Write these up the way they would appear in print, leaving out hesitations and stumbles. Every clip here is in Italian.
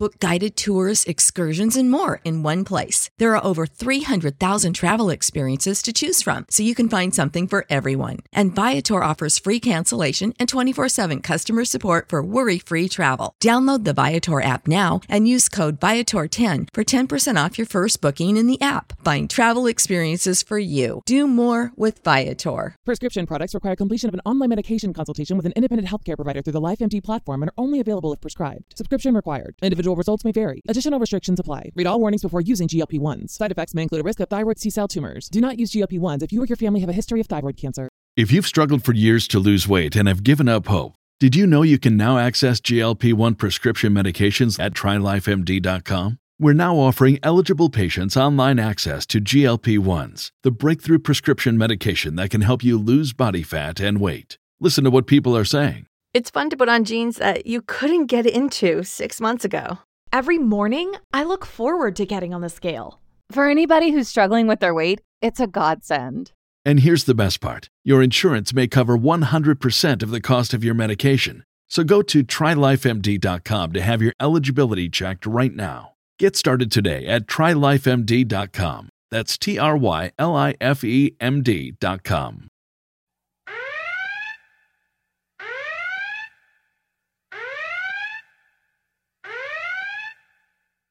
Book guided tours, excursions, and more in one place. There are over 300,000 travel experiences to choose from, so you can find something for everyone. And Viator offers free cancellation and 24/7 customer support for worry-free travel. Download the Viator app now and use code Viator10 for 10% off your first booking in the app. Find travel experiences for you. Do more with Viator. Prescription products require completion of an online medication consultation with an independent healthcare provider through the LifeMD platform and are only available if prescribed. Subscription required. Individual results may vary. Additional restrictions apply. Read all warnings before using GLP-1s. Side effects may include a risk of thyroid C-cell tumors. Do not use GLP-1s if you or your family have a history of thyroid cancer. If you've struggled for years to lose weight and have given up hope, did you know you can now access GLP-1 prescription medications at TryLifeMD.com? We're now offering eligible patients online access to GLP-1s, the breakthrough prescription medication that can help you lose body fat and weight. Listen to what people are saying. It's fun to put on jeans that you couldn't get into 6 months ago. Every morning, I look forward to getting on the scale. For anybody who's struggling with their weight, it's a godsend. And here's the best part. Your insurance may cover 100% of the cost of your medication. So go to TryLifeMD.com to have your eligibility checked right now. Get started today at TryLifeMD.com. That's TryLifeMD.com.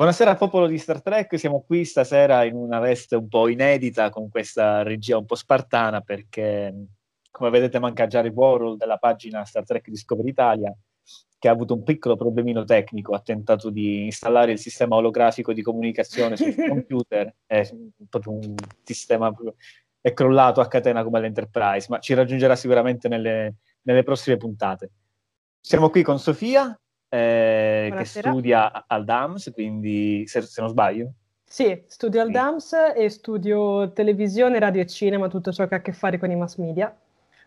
Buonasera popolo di Star Trek, siamo qui stasera in una veste un po' inedita con questa regia un po' spartana perché, come vedete, manca Jared della pagina Star Trek Discovery Italia, che ha avuto un piccolo problemino tecnico, ha tentato di installare il sistema olografico di comunicazione sul computer, è proprio un sistema, è crollato a catena come l'Enterprise, ma ci raggiungerà sicuramente nelle prossime puntate. Siamo qui con Sofia, che studia al Dams, quindi se non sbaglio. Sì, studio al Dams e studio televisione, radio e cinema, tutto ciò che ha a che fare con i mass media.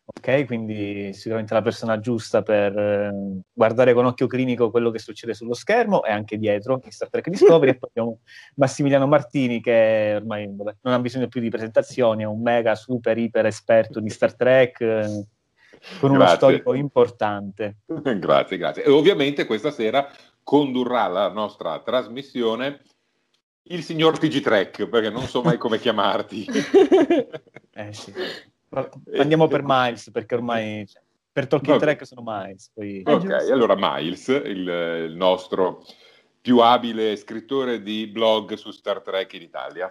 Ok, quindi sicuramente la persona giusta per guardare con occhio clinico quello che succede sullo schermo e anche dietro in Star Trek Discovery. E poi abbiamo Massimiliano Martini, che ormai non ha bisogno più di presentazioni, è un mega super iper esperto di Star Trek, con uno storico importante. Grazie. E ovviamente questa sera condurrà la nostra trasmissione il signor TG Trek, perché non so mai come chiamarti. Sì. Andiamo per Miles, perché ormai per Talking Trek sono Miles. Poi... Ok, allora Miles, il nostro più abile scrittore di blog su Star Trek in Italia.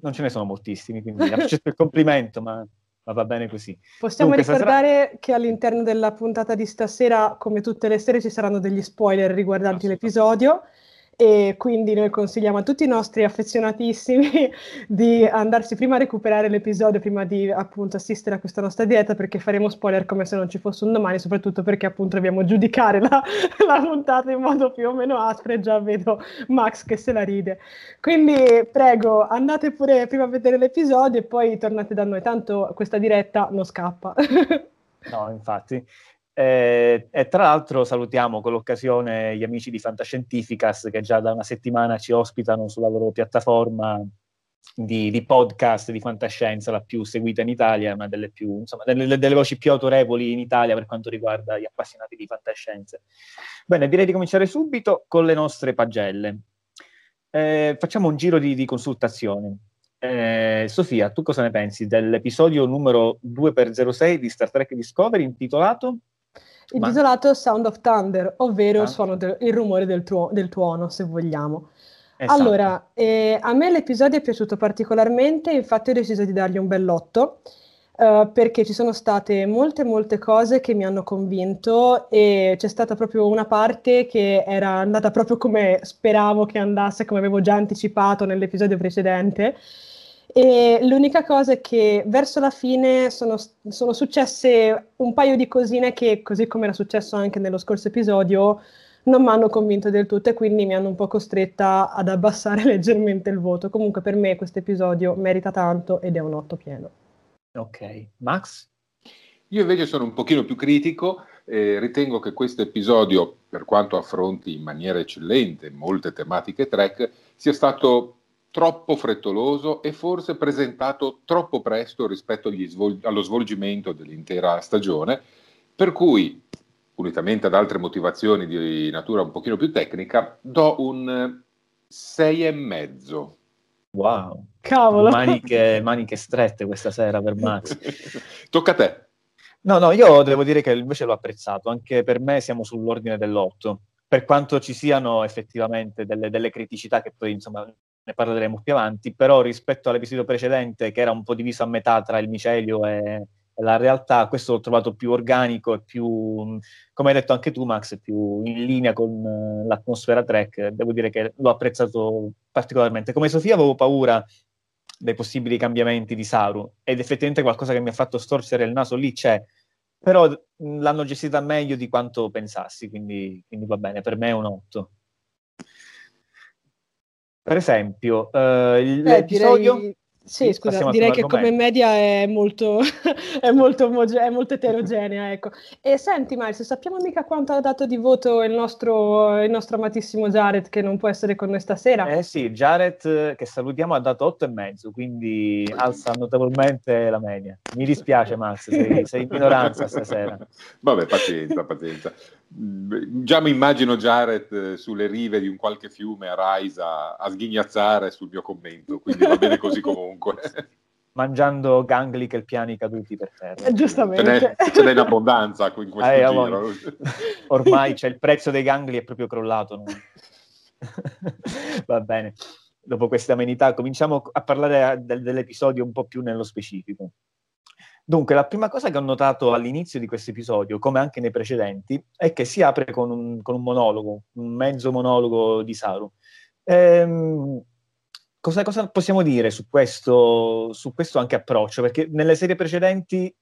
Non ce ne sono moltissimi, quindi accetto il complimento, ma va bene così. Possiamo ricordare che all'interno della puntata di stasera, come tutte le sere, ci saranno degli spoiler riguardanti l'episodio, e quindi noi consigliamo a tutti i nostri affezionatissimi di andarsi prima a recuperare l'episodio, prima di appunto assistere a questa nostra dieta, perché faremo spoiler come se non ci fosse un domani, soprattutto perché appunto dobbiamo giudicare la puntata in modo più o meno aspro, e già vedo Max che se la ride. Quindi prego, andate pure prima a vedere l'episodio e poi tornate da noi, tanto questa diretta non scappa. No, infatti. E tra l'altro salutiamo con l'occasione gli amici di Fantascientificas, che già da una settimana ci ospitano sulla loro piattaforma di podcast di fantascienza, la più seguita in Italia, una delle più, insomma, delle voci più autorevoli in Italia per quanto riguarda gli appassionati di fantascienza. Bene, direi di cominciare subito con le nostre pagelle. Facciamo un giro di consultazione. Sofia, tu cosa ne pensi dell'episodio numero 2x06 di Star Trek Discovery intitolato? Intitolato Sound of Thunder, ovvero il rumore del tuono, se vogliamo. Esatto. Allora, a me l'episodio è piaciuto particolarmente, infatti ho deciso di dargli un bell'otto, perché ci sono state molte cose che mi hanno convinto e c'è stata proprio una parte che era andata proprio come speravo che andasse, come avevo già anticipato nell'episodio precedente. E l'unica cosa è che verso la fine sono successe un paio di cosine che, così come era successo anche nello scorso episodio, non mi hanno convinto del tutto e quindi mi hanno un po' costretta ad abbassare leggermente il voto. Comunque per me questo episodio merita tanto ed è un 8 pieno. Ok, Max? Io invece sono un pochino più critico, ritengo che questo episodio, per quanto affronti in maniera eccellente molte tematiche Trek, sia stato troppo frettoloso e forse presentato troppo presto rispetto allo svolgimento dell'intera stagione, per cui, unitamente ad altre motivazioni di natura un pochino più tecnica, do un 6,5. Wow, cavolo! Maniche strette questa sera per Max. Tocca a te. No, io devo dire che invece l'ho apprezzato, anche per me siamo sull'ordine dell'8, per quanto ci siano effettivamente delle criticità che poi insomma ne parleremo più avanti, però rispetto all'episodio precedente, che era un po' diviso a metà tra il micelio e la realtà, questo l'ho trovato più organico e più, come hai detto anche tu Max, più in linea con l'atmosfera Trek. Devo dire che l'ho apprezzato particolarmente. Come Sofia avevo paura dei possibili cambiamenti di Saru, ed effettivamente qualcosa che mi ha fatto storcere il naso lì c'è, però l'hanno gestita meglio di quanto pensassi, quindi va bene, per me è un 8. Per esempio, l'episodio... Direi che come media è molto, è molto eterogenea, ecco. E senti Miles, sappiamo mica quanto ha dato di voto il nostro amatissimo Jared, che non può essere con noi stasera? Eh sì, Jared, che salutiamo, ha dato 8,5, quindi alza notevolmente la media. Mi dispiace Max, sei in minoranza stasera. Vabbè, pazienza. Già mi immagino Jared sulle rive di un qualche fiume a Raisa a sghignazzare sul mio commento, quindi va bene così comunque. Mangiando gangli kelpiani caduti per terra, giustamente ce n'è in abbondanza in questo giro. Ormai c'è il prezzo dei gangli è proprio crollato, no? Va bene, dopo queste amenità cominciamo a parlare dell'episodio un po' più nello specifico. Dunque, la prima cosa che ho notato all'inizio di questo episodio, come anche nei precedenti, è che si apre con un monologo, un mezzo monologo di Saru. Cosa possiamo dire su questo anche approccio? Perché nelle serie precedenti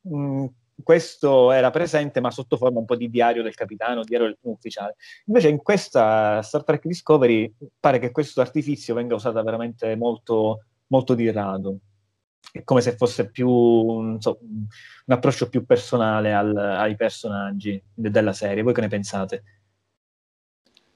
questo era presente, ma sotto forma un po' di diario del capitano, diario del primo ufficiale. Invece in questa Star Trek Discovery pare che questo artifizio venga usato veramente molto, molto di rado. È come se fosse più un approccio più personale ai personaggi della serie. Voi che ne pensate?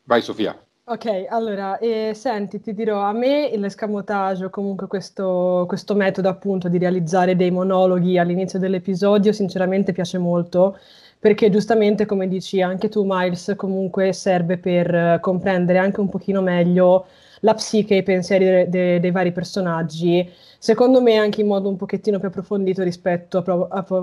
Vai Sofia. Ok, allora, senti, ti dirò, a me l'escamotage, o comunque questo metodo appunto di realizzare dei monologhi all'inizio dell'episodio sinceramente piace molto, perché giustamente, come dici anche tu Miles, comunque serve per comprendere anche un pochino meglio la psiche e i pensieri dei vari personaggi, secondo me anche in modo un pochettino più approfondito rispetto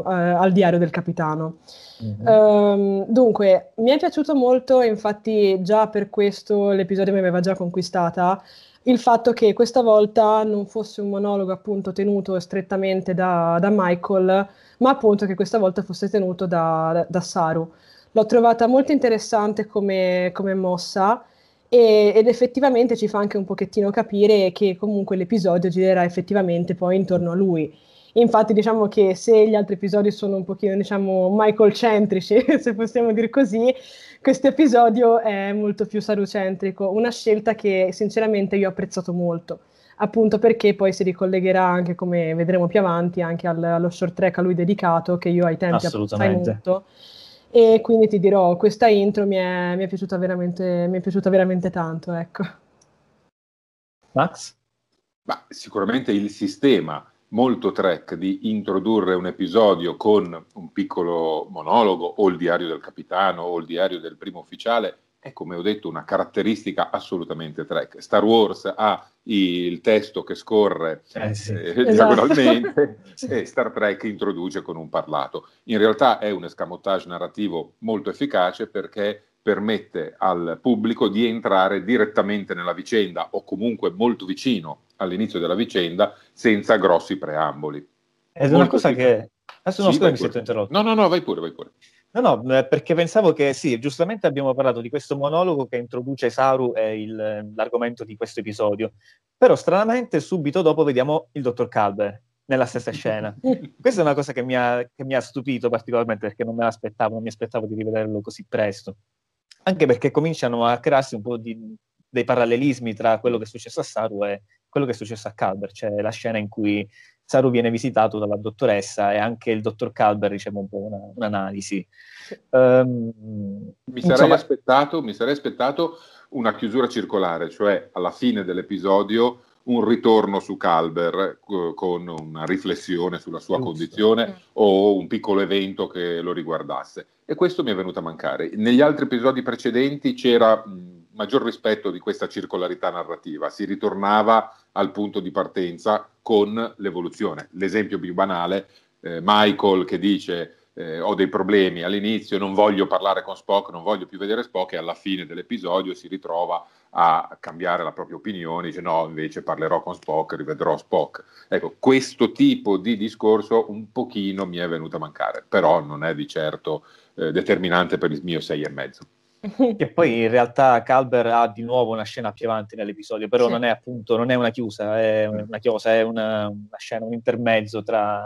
al diario del capitano. Mm-hmm. Dunque, mi è piaciuto molto, infatti già per questo l'episodio mi aveva già conquistata, il fatto che questa volta non fosse un monologo appunto tenuto strettamente da Michael, ma appunto che questa volta fosse tenuto da Saru. L'ho trovata molto interessante come mossa, ed effettivamente ci fa anche un pochettino capire che comunque l'episodio girerà effettivamente poi intorno a lui. Infatti diciamo che se gli altri episodi sono un pochino, diciamo, Michael-centrici, se possiamo dire così, questo episodio è molto più Saru-centrico, una scelta che sinceramente io ho apprezzato molto, appunto perché poi si ricollegherà anche, come vedremo più avanti, anche allo short track a lui dedicato, che io ai tempi apprezzai molto. E quindi ti dirò, questa intro mi è piaciuta veramente tanto, ecco. Max? Ma sicuramente il sistema molto Trek di introdurre un episodio con un piccolo monologo, o il diario del capitano o il diario del primo ufficiale, è, come ho detto, una caratteristica assolutamente Trek. Star Wars ha il testo che scorre diagonalmente, esatto. E Star Trek introduce con un parlato. In realtà è un escamotage narrativo molto efficace, perché permette al pubblico di entrare direttamente nella vicenda, o comunque molto vicino all'inizio della vicenda, senza grossi preamboli. Ed è una cosa che... Adesso no, scusa, mi sento interrotto. No, vai pure. No, perché pensavo che sì, giustamente abbiamo parlato di questo monologo che introduce Saru e l'argomento di questo episodio, però stranamente subito dopo vediamo il dottor Culber nella stessa scena. Questa è una cosa che mi ha stupito particolarmente, perché non mi aspettavo di rivederlo così presto. Anche perché cominciano a crearsi un po' dei parallelismi tra quello che è successo a Saru e quello che è successo a Culber, cioè la scena in cui Saru viene visitato dalla dottoressa e anche il dottor Culber riceve un po' un'analisi. Mi sarei aspettato una chiusura circolare, cioè alla fine dell'episodio un ritorno su Culber con una riflessione sulla sua condizione o un piccolo evento che lo riguardasse, e questo mi è venuto a mancare. Negli altri episodi precedenti c'era maggior rispetto di questa circolarità narrativa, si ritornava al punto di partenza con l'evoluzione. L'esempio più banale, Michael che dice ho dei problemi all'inizio, non voglio parlare con Spock, non voglio più vedere Spock, e alla fine dell'episodio si ritrova a cambiare la propria opinione, dice no, invece parlerò con Spock, rivedrò Spock. Ecco, questo tipo di discorso un pochino mi è venuto a mancare, però non è di certo determinante per il mio 6,5. Che poi in realtà Culber ha di nuovo una scena più avanti nell'episodio, però sì. non è una chiusa, è una scena, un intermezzo tra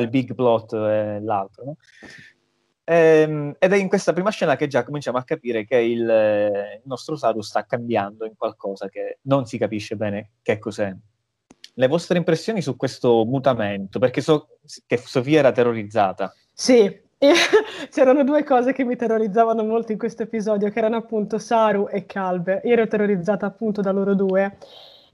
il big plot e l'altro, no? Ed è in questa prima scena che già cominciamo a capire che il nostro Saru sta cambiando in qualcosa che non si capisce bene che cos'è. Le vostre impressioni su questo mutamento? Perché so che Sofia era terrorizzata. Sì. C'erano due cose che mi terrorizzavano molto in questo episodio, che erano appunto Saru e Culber. Io ero terrorizzata appunto da loro due.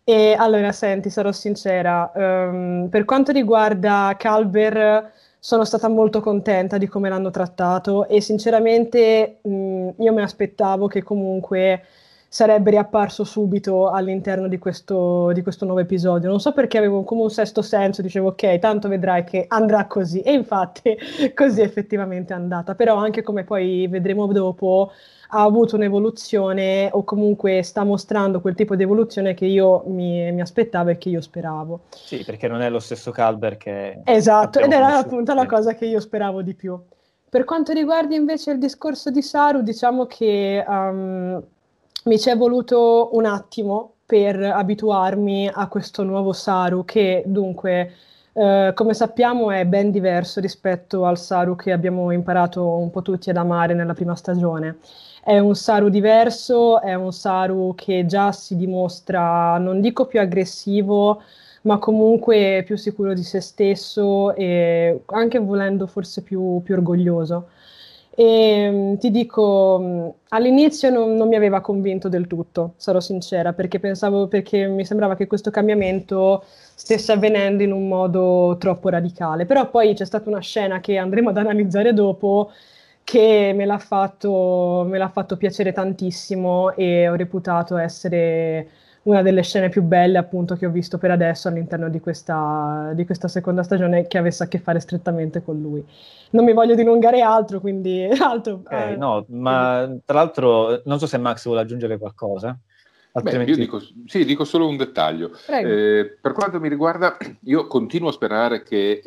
E allora, senti, sarò sincera, per quanto riguarda Culber sono stata molto contenta di come l'hanno trattato, e sinceramente io mi aspettavo che comunque sarebbe riapparso subito all'interno di questo nuovo episodio. Non so perché avevo come un sesto senso, dicevo ok, tanto vedrai che andrà così, e infatti così effettivamente è andata. Però anche, come poi vedremo dopo, ha avuto un'evoluzione, o comunque sta mostrando quel tipo di evoluzione che io mi aspettavo e che io speravo. Sì, perché non è lo stesso Culber che... Esatto, ed era appunto la cosa che io speravo di più. Per quanto riguarda invece il discorso di Saru, diciamo che... mi ci è voluto un attimo per abituarmi a questo nuovo Saru, che dunque, come sappiamo, è ben diverso rispetto al Saru che abbiamo imparato un po' tutti ad amare nella prima stagione. È un Saru diverso, è un Saru che già si dimostra, non dico più aggressivo, ma comunque più sicuro di se stesso e anche, volendo, forse più orgoglioso. E ti dico, all'inizio non mi aveva convinto del tutto, sarò sincera, perché mi sembrava che questo cambiamento stesse avvenendo in un modo troppo radicale. Però poi c'è stata una scena che andremo ad analizzare dopo che me l'ha fatto piacere tantissimo, e ho reputato essere una delle scene più belle appunto che ho visto per adesso all'interno di questa seconda stagione, che avesse a che fare strettamente con lui. Non mi voglio dilungare altro, quindi... No, ma tra l'altro non so se Max vuole aggiungere qualcosa. Altrimenti... Io dico solo un dettaglio. Per quanto mi riguarda, io continuo a sperare che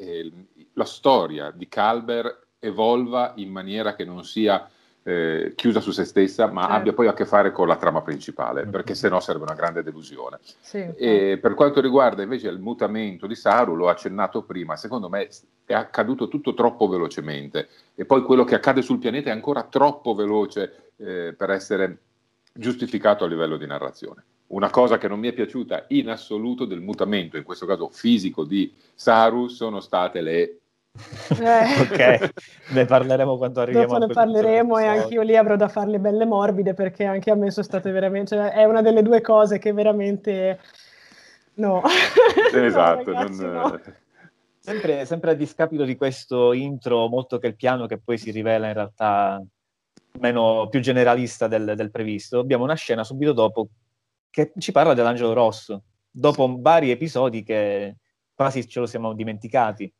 la storia di Culber evolva in maniera che non sia... chiusa su se stessa, ma abbia poi a che fare con la trama principale, perché sennò sarebbe una grande delusione. Sì. E per quanto riguarda invece il mutamento di Saru, l'ho accennato prima, secondo me è accaduto tutto troppo velocemente, e poi quello che accade sul pianeta è ancora troppo veloce per essere giustificato a livello di narrazione. Una cosa che non mi è piaciuta in assoluto del mutamento, in questo caso fisico, di Saru, sono state le... Ok, ne parleremo quando arriviamo. Dopo ne parleremo, e anche io lì avrò da farle belle morbide, perché anche a me sono state veramente... Cioè, è una delle due cose che veramente... No. Esatto. No, ragazzi, non... no. Sempre a discapito di questo intro molto che il piano, che poi si rivela in realtà meno più generalista del previsto, abbiamo una scena subito dopo che ci parla dell'angelo rosso, dopo vari episodi che quasi ce lo siamo dimenticati.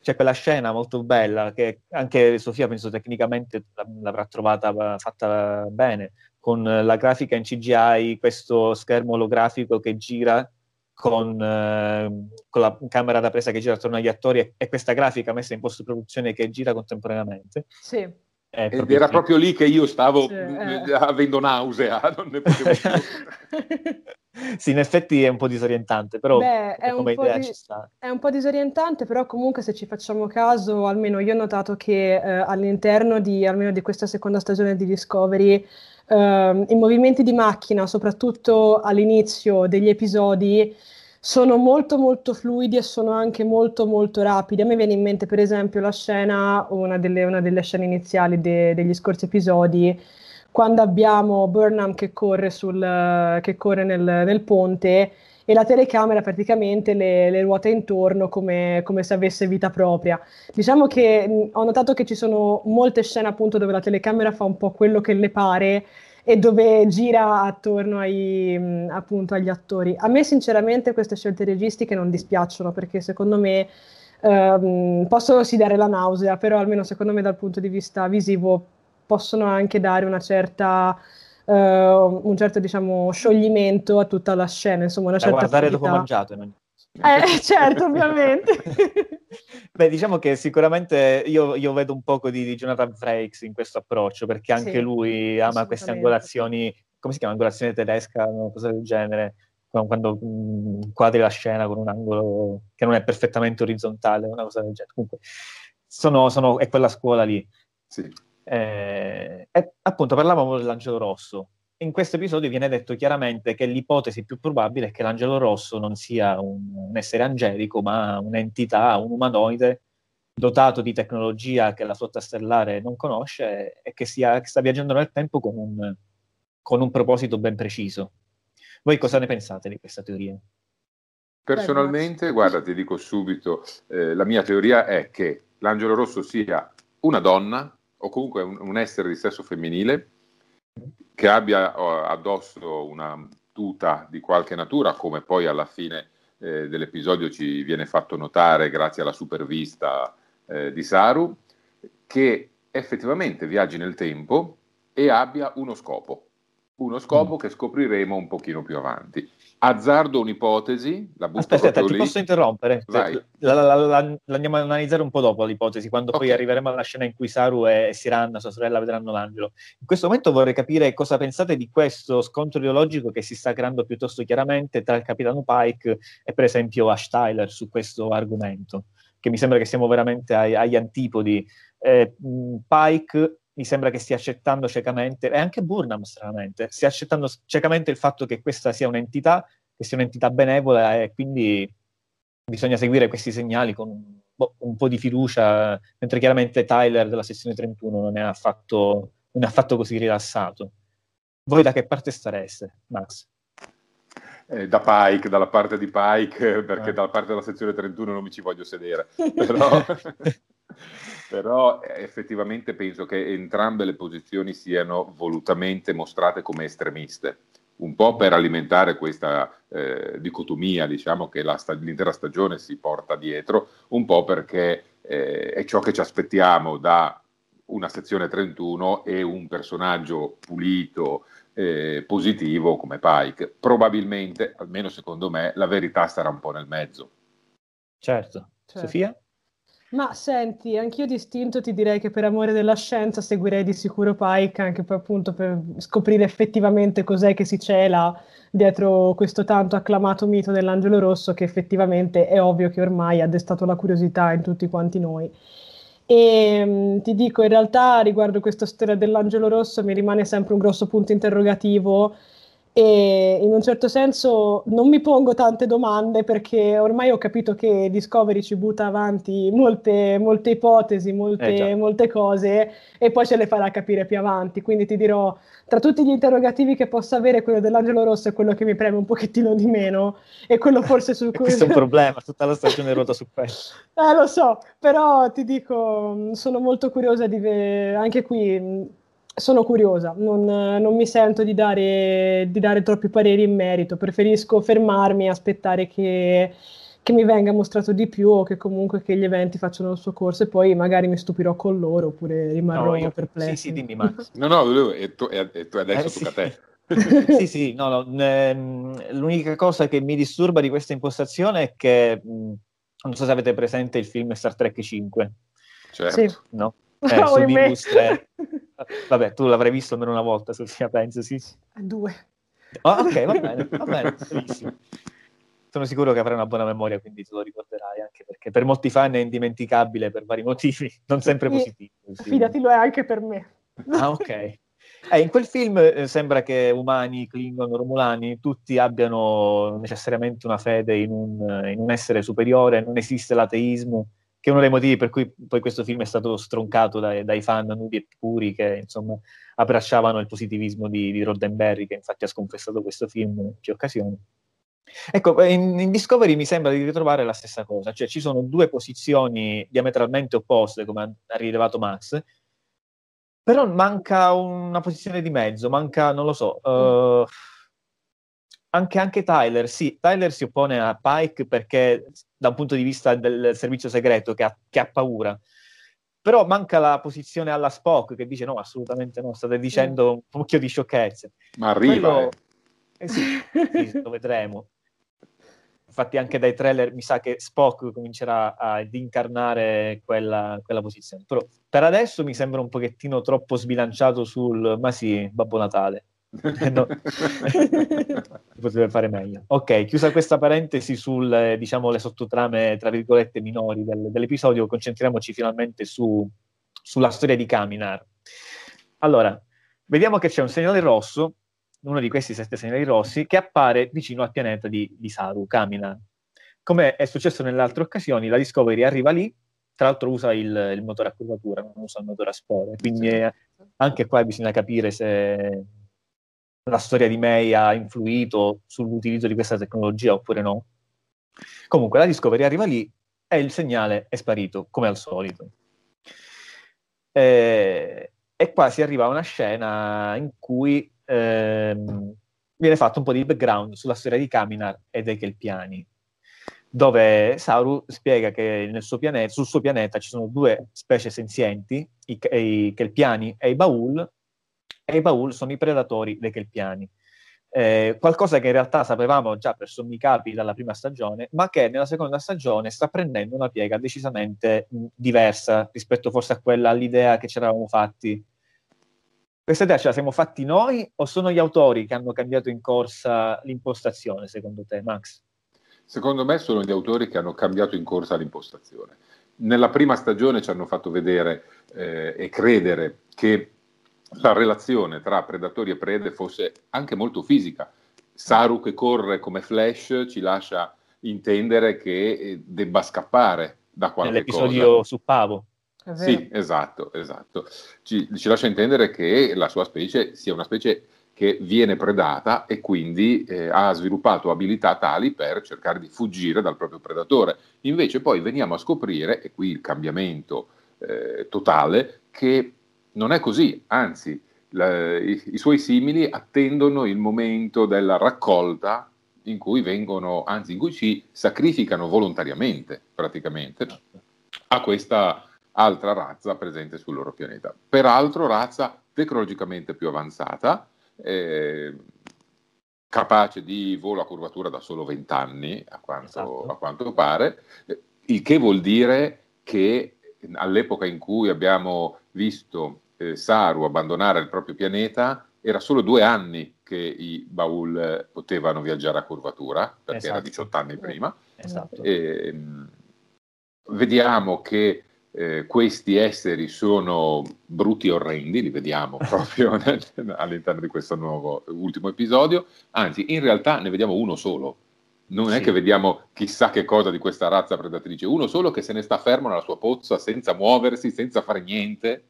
C'è quella scena molto bella che anche Sofia penso tecnicamente l'avrà trovata fatta bene, con la grafica in CGI, questo schermo olografico che gira con la camera da presa che gira attorno agli attori e questa grafica messa in post-produzione che gira contemporaneamente. Sì. Ed era proprio lì che io stavo avendo nausea, non ne potevo più. Sì, in effetti è un po' disorientante, però è un po' disorientante, però comunque se ci facciamo caso, almeno io ho notato che all'interno di almeno di questa seconda stagione di Discovery i movimenti di macchina, soprattutto all'inizio degli episodi, sono molto molto fluidi e sono anche molto molto rapidi. A me viene in mente per esempio la scena, una delle scene iniziali degli scorsi episodi, quando abbiamo Burnham che corre nel ponte e la telecamera praticamente le ruota intorno come se avesse vita propria. Diciamo che ho notato che ci sono molte scene appunto dove la telecamera fa un po' quello che le pare e dove gira attorno appunto agli attori. A me sinceramente queste scelte registiche non dispiacciono, perché secondo me possono sì dare la nausea, però almeno secondo me dal punto di vista visivo possono anche dare una certa un certo diciamo scioglimento a tutta la scena, insomma una certa guardare dopo mangiato certo ovviamente. Beh, diciamo che sicuramente io vedo un poco di Jonathan Frakes in questo approccio, perché anche lui ama queste angolazioni, come si chiama, angolazione tedesca, una cosa del genere, quando quadri la scena con un angolo che non è perfettamente orizzontale, una cosa del genere. Comunque è quella scuola lì, sì. Appunto parlavamo dell'angelo rosso. In questo episodio viene detto chiaramente che l'ipotesi più probabile è che l'angelo rosso non sia un essere angelico, ma un'entità, un umanoide dotato di tecnologia che la flotta stellare non conosce e che sta viaggiando nel tempo con un proposito ben preciso. Voi cosa ne pensate di questa teoria? Personalmente, guarda, ti dico subito, la mia teoria è che l'angelo rosso sia una donna o comunque un essere di sesso femminile che abbia addosso una tuta di qualche natura, come poi alla fine dell'episodio ci viene fatto notare grazie alla supervista di Saru, che effettivamente viaggi nel tempo e abbia uno scopo che scopriremo un pochino più avanti. Azzardo un'ipotesi, la butto proprio lì. Ti posso interrompere? Vai. La andiamo ad analizzare un po' dopo l'ipotesi, quando poi arriveremo alla scena in cui Saru e Siranna, sua sorella, vedranno l'angelo. In questo momento vorrei capire cosa pensate di questo scontro ideologico che si sta creando piuttosto chiaramente tra il capitano Pike e per esempio Ash Tyler su questo argomento, che mi sembra che siamo veramente agli antipodi. Pike mi sembra che stia accettando ciecamente, e anche Burnham stranamente, stia accettando ciecamente il fatto che questa sia un'entità, che sia un'entità benevola, e quindi bisogna seguire questi segnali con un po' di fiducia, mentre chiaramente Tyler della sezione 31 non è affatto così rilassato. Voi da che parte stareste, Max? Dalla parte di Pike, perché dalla parte della sezione 31 non mi ci voglio sedere, però... Però effettivamente penso che entrambe le posizioni siano volutamente mostrate come estremiste, un po' per alimentare questa dicotomia, diciamo, che l'intera stagione si porta dietro, un po' perché è ciò che ci aspettiamo da una sezione 31 e un personaggio pulito, positivo come Pike. Probabilmente, almeno secondo me, la verità sarà un po' nel mezzo. Certo. Sofia? Ma senti, anch'io distinto ti direi che per amore della scienza seguirei di sicuro Pike, anche per, appunto, per scoprire effettivamente cos'è che si cela dietro questo tanto acclamato mito dell'angelo rosso, che effettivamente è ovvio che ormai ha destato la curiosità in tutti quanti noi. E ti dico, in realtà riguardo questa storia dell'angelo rosso mi rimane sempre un grosso punto interrogativo, e in un certo senso non mi pongo tante domande, perché ormai ho capito che Discovery ci butta avanti molte ipotesi, molte cose, e poi ce le farà capire più avanti. Quindi ti dirò, tra tutti gli interrogativi che possa avere, quello dell'angelo rosso è quello che mi preme un pochettino di meno, e quello forse su cui... Questo è un problema, tutta la stagione è ruota su questo. Lo so, però ti dico, sono molto curiosa di anche qui sono curiosa, non mi sento di dare troppi pareri in merito, preferisco fermarmi e aspettare che mi venga mostrato di più, o che comunque che gli eventi facciano il suo corso e poi magari mi stupirò con loro, oppure rimarrò io perplesso. Sì, dimmi Max. E tu adesso tocca a te. L'unica cosa che mi disturba di questa impostazione è che non so se avete presente il film Star Trek 5. Certo. Sì. No? Vabbè, tu l'avrai visto almeno una volta, Sofia, penso, sì. 2. Ah, ok, va bene, benissimo. Sono sicuro che avrai una buona memoria, quindi te lo ricorderai, anche perché per molti fan è indimenticabile per vari motivi, non sempre positivi. Sì. Fidati, lo è anche per me. Ah, ok. In quel film sembra che umani, Klingon, Romulani, tutti abbiano necessariamente una fede in un essere superiore, non esiste l'ateismo, che è uno dei motivi per cui poi questo film è stato stroncato dai fan nudi e puri che, insomma, abbracciavano il positivismo di Roddenberry, che infatti ha sconfessato questo film in più occasioni. Ecco, in Discovery mi sembra di ritrovare la stessa cosa, cioè ci sono due posizioni diametralmente opposte, come ha rilevato Max, però manca una posizione di mezzo, manca, non lo so, anche Tyler, sì, Tyler si oppone a Pike perché da un punto di vista del servizio segreto che ha paura, però manca la posizione alla Spock che dice no, assolutamente no, state dicendo un mucchio di sciocchezze. Ma arriva, quello... sì, lo vedremo. Infatti anche dai trailer mi sa che Spock comincerà ad incarnare quella posizione, però per adesso mi sembra un pochettino troppo sbilanciato sul ma sì, Babbo Natale. No. Potrebbe fare meglio. Ok, chiusa questa parentesi sul, diciamo, le sottotrame tra virgolette minori dell'episodio, concentriamoci finalmente sulla storia di Kaminar. Allora, vediamo che c'è un segnale rosso, uno di questi 7 segnali rossi, che appare vicino al pianeta di Saru, Kaminar. Come è successo nelle altre occasioni, la Discovery arriva lì, tra l'altro usa il motore a curvatura, non usa il motore a spore, quindi anche qua bisogna capire se la storia di May ha influito sull'utilizzo di questa tecnologia oppure no. Comunque la Discovery arriva lì e il segnale è sparito, come al solito. E qua si arriva a una scena in cui viene fatto un po' di background sulla storia di Kaminar e dei Kelpiani, dove Saru spiega che sul suo pianeta ci sono due specie senzienti, i Kelpiani e i Ba'ul sono i predatori dei Kelpiani, qualcosa che in realtà sapevamo già per sommi capi dalla prima stagione, ma che nella seconda stagione sta prendendo una piega decisamente diversa rispetto forse a quella, all'idea che ci eravamo fatti. Questa idea ce la siamo fatti noi o sono gli autori che hanno cambiato in corsa l'impostazione, secondo te, Max? Secondo me sono gli autori che hanno cambiato in corsa l'impostazione. Nella prima stagione ci hanno fatto vedere e credere che la relazione tra predatori e prede fosse anche molto fisica. Saru che corre come Flash ci lascia intendere che debba scappare da qualche nell'episodio cosa. Su Pavo. Sì, esatto. Ci lascia intendere che la sua specie sia una specie che viene predata e quindi ha sviluppato abilità tali per cercare di fuggire dal proprio predatore. Invece poi veniamo a scoprire, e qui il cambiamento totale, che non è così, anzi i suoi simili attendono il momento della raccolta in cui si sacrificano volontariamente, praticamente, a questa altra razza presente sul loro pianeta, peraltro razza tecnologicamente più avanzata, capace di volo a curvatura da solo 20 anni a quanto pare, il che vuol dire che all'epoca in cui abbiamo visto Saru abbandonare il proprio pianeta era solo 2 anni che i Ba'ul potevano viaggiare a curvatura, perché era 18 anni prima. Vediamo che questi esseri sono brutti e orrendi, li vediamo proprio all'interno di questo nuovo ultimo episodio, anzi in realtà ne vediamo uno solo, non è che vediamo chissà che cosa di questa razza predatrice, uno solo che se ne sta fermo nella sua pozza senza muoversi, senza fare niente,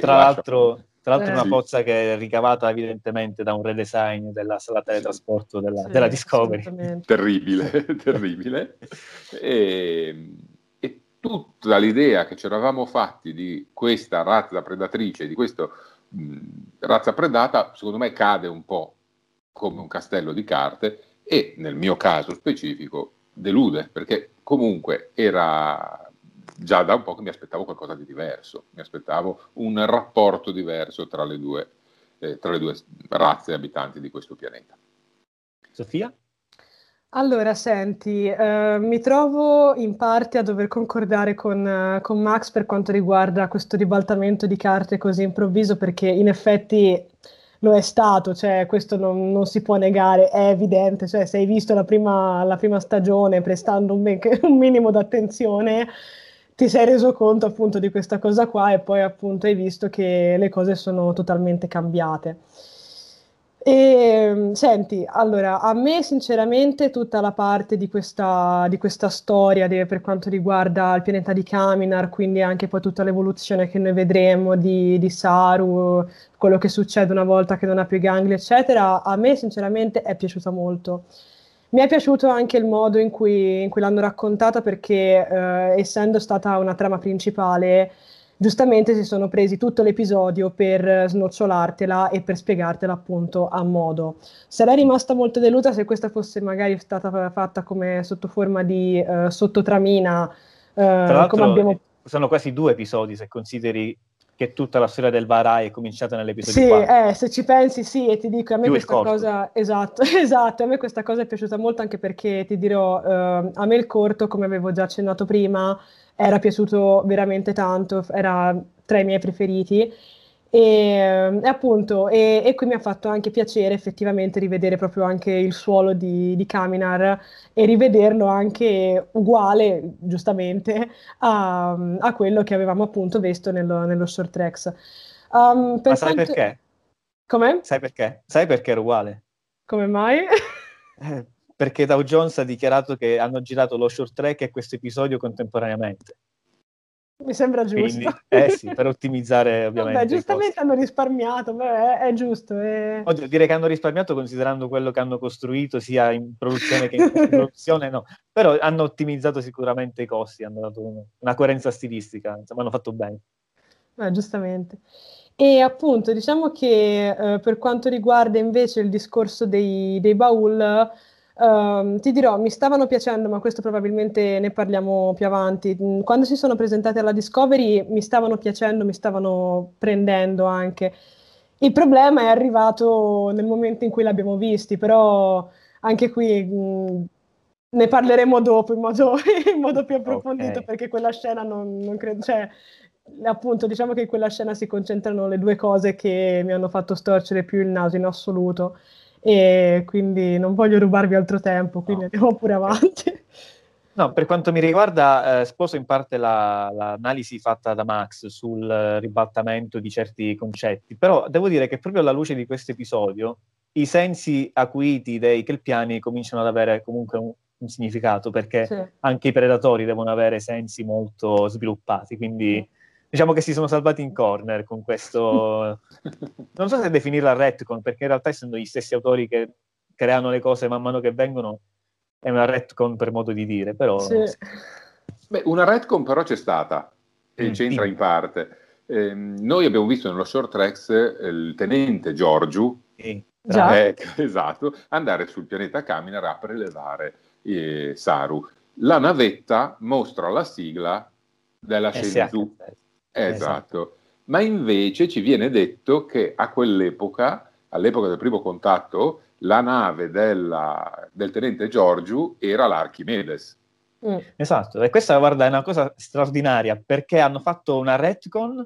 tra l'altro una pozza che è ricavata evidentemente da un redesign della sala teletrasporto della Discovery, terribile. Tutta l'idea che ci eravamo fatti di questa razza predatrice, di questo razza predata, secondo me cade un po' come un castello di carte, e nel mio caso specifico delude, perché comunque era già da un po' che mi aspettavo qualcosa di diverso, mi aspettavo un rapporto diverso tra le due razze abitanti di questo pianeta. Sofia? Allora, senti, mi trovo in parte a dover concordare con Max per quanto riguarda questo ribaltamento di carte così improvviso, perché in effetti lo è stato, cioè questo non si può negare, è evidente, cioè se hai visto la prima stagione prestando un minimo d'attenzione ti sei reso conto appunto di questa cosa qua, e poi appunto hai visto che le cose sono totalmente cambiate. E senti, allora, a me sinceramente tutta la parte di questa storia per quanto riguarda il pianeta di Kaminar, quindi anche poi tutta l'evoluzione che noi vedremo di Saru, quello che succede una volta che non ha più i gangli, eccetera, a me sinceramente è piaciuta molto. Mi è piaciuto anche il modo in cui l'hanno raccontata, perché essendo stata una trama principale, giustamente si sono presi tutto l'episodio per snocciolartela e per spiegartela appunto a modo. Sarei rimasta molto delusa se questa fosse magari stata fatta come sotto forma di sottotramina. Tra l'altro come abbiamo... sono quasi due episodi se consideri che tutta la storia del Varai è cominciata nell'episodio 4. Sì, se ci pensi sì, e ti dico, a me più questa cosa... Esatto, a me questa cosa è piaciuta molto, anche perché ti dirò, a me il corto, come avevo già accennato prima, era piaciuto veramente tanto, era tra i miei preferiti, e qui mi ha fatto anche piacere effettivamente rivedere proprio anche il suolo di Kaminar, e rivederlo anche uguale, giustamente, a quello che avevamo appunto visto nello Short Tracks. Ma sai perché? Come? Sai perché? Sai perché era uguale? Come mai? Perché Doug Jones ha dichiarato che hanno girato lo Short Track e questo episodio contemporaneamente. Mi sembra giusto. Quindi, sì, per ottimizzare ovviamente. Vabbè, giustamente hanno risparmiato, beh, è giusto. È... Oddio, dire che hanno risparmiato considerando quello che hanno costruito sia in produzione che in produzione, no. Però hanno ottimizzato sicuramente i costi, hanno dato una coerenza stilistica, insomma hanno fatto bene. Giustamente. E appunto diciamo che per quanto riguarda invece il discorso dei Ba'ul, ti dirò, mi stavano piacendo, ma questo probabilmente ne parliamo più avanti. Quando si sono presentati alla Discovery mi stavano piacendo, mi stavano prendendo anche. Il problema è arrivato nel momento in cui li abbiamo visti, però anche qui ne parleremo dopo in modo più approfondito, okay. Perché quella scena non credo, cioè, appunto diciamo che in quella scena si concentrano le due cose che mi hanno fatto storcere più il naso in assoluto. E quindi non voglio rubarvi altro tempo, quindi andiamo pure avanti. No, per quanto mi riguarda sposo in parte l'analisi fatta da Max sul ribaltamento di certi concetti, però devo dire che proprio alla luce di questo episodio i sensi acuiti dei Kelpiani cominciano ad avere comunque un significato, perché sì, anche i predatori devono avere sensi molto sviluppati, quindi diciamo che si sono salvati in corner con questo, non so se definirla retcon, perché in realtà essendo gli stessi autori che creano le cose man mano che vengono è una retcon per modo di dire, però sì. Beh, una retcon però c'è stata e c'entra in parte. Noi abbiamo visto nello Short Tracks il tenente Georgiou, esatto, andare sul pianeta Kaminar a prelevare Saru. La navetta mostra la sigla della Shenzhou. Esatto, ma invece ci viene detto che a quell'epoca, all'epoca del primo contatto, la nave del tenente Georgiou era l'Archimedes. Esatto, e questa, guarda, è una cosa straordinaria, perché hanno fatto una retcon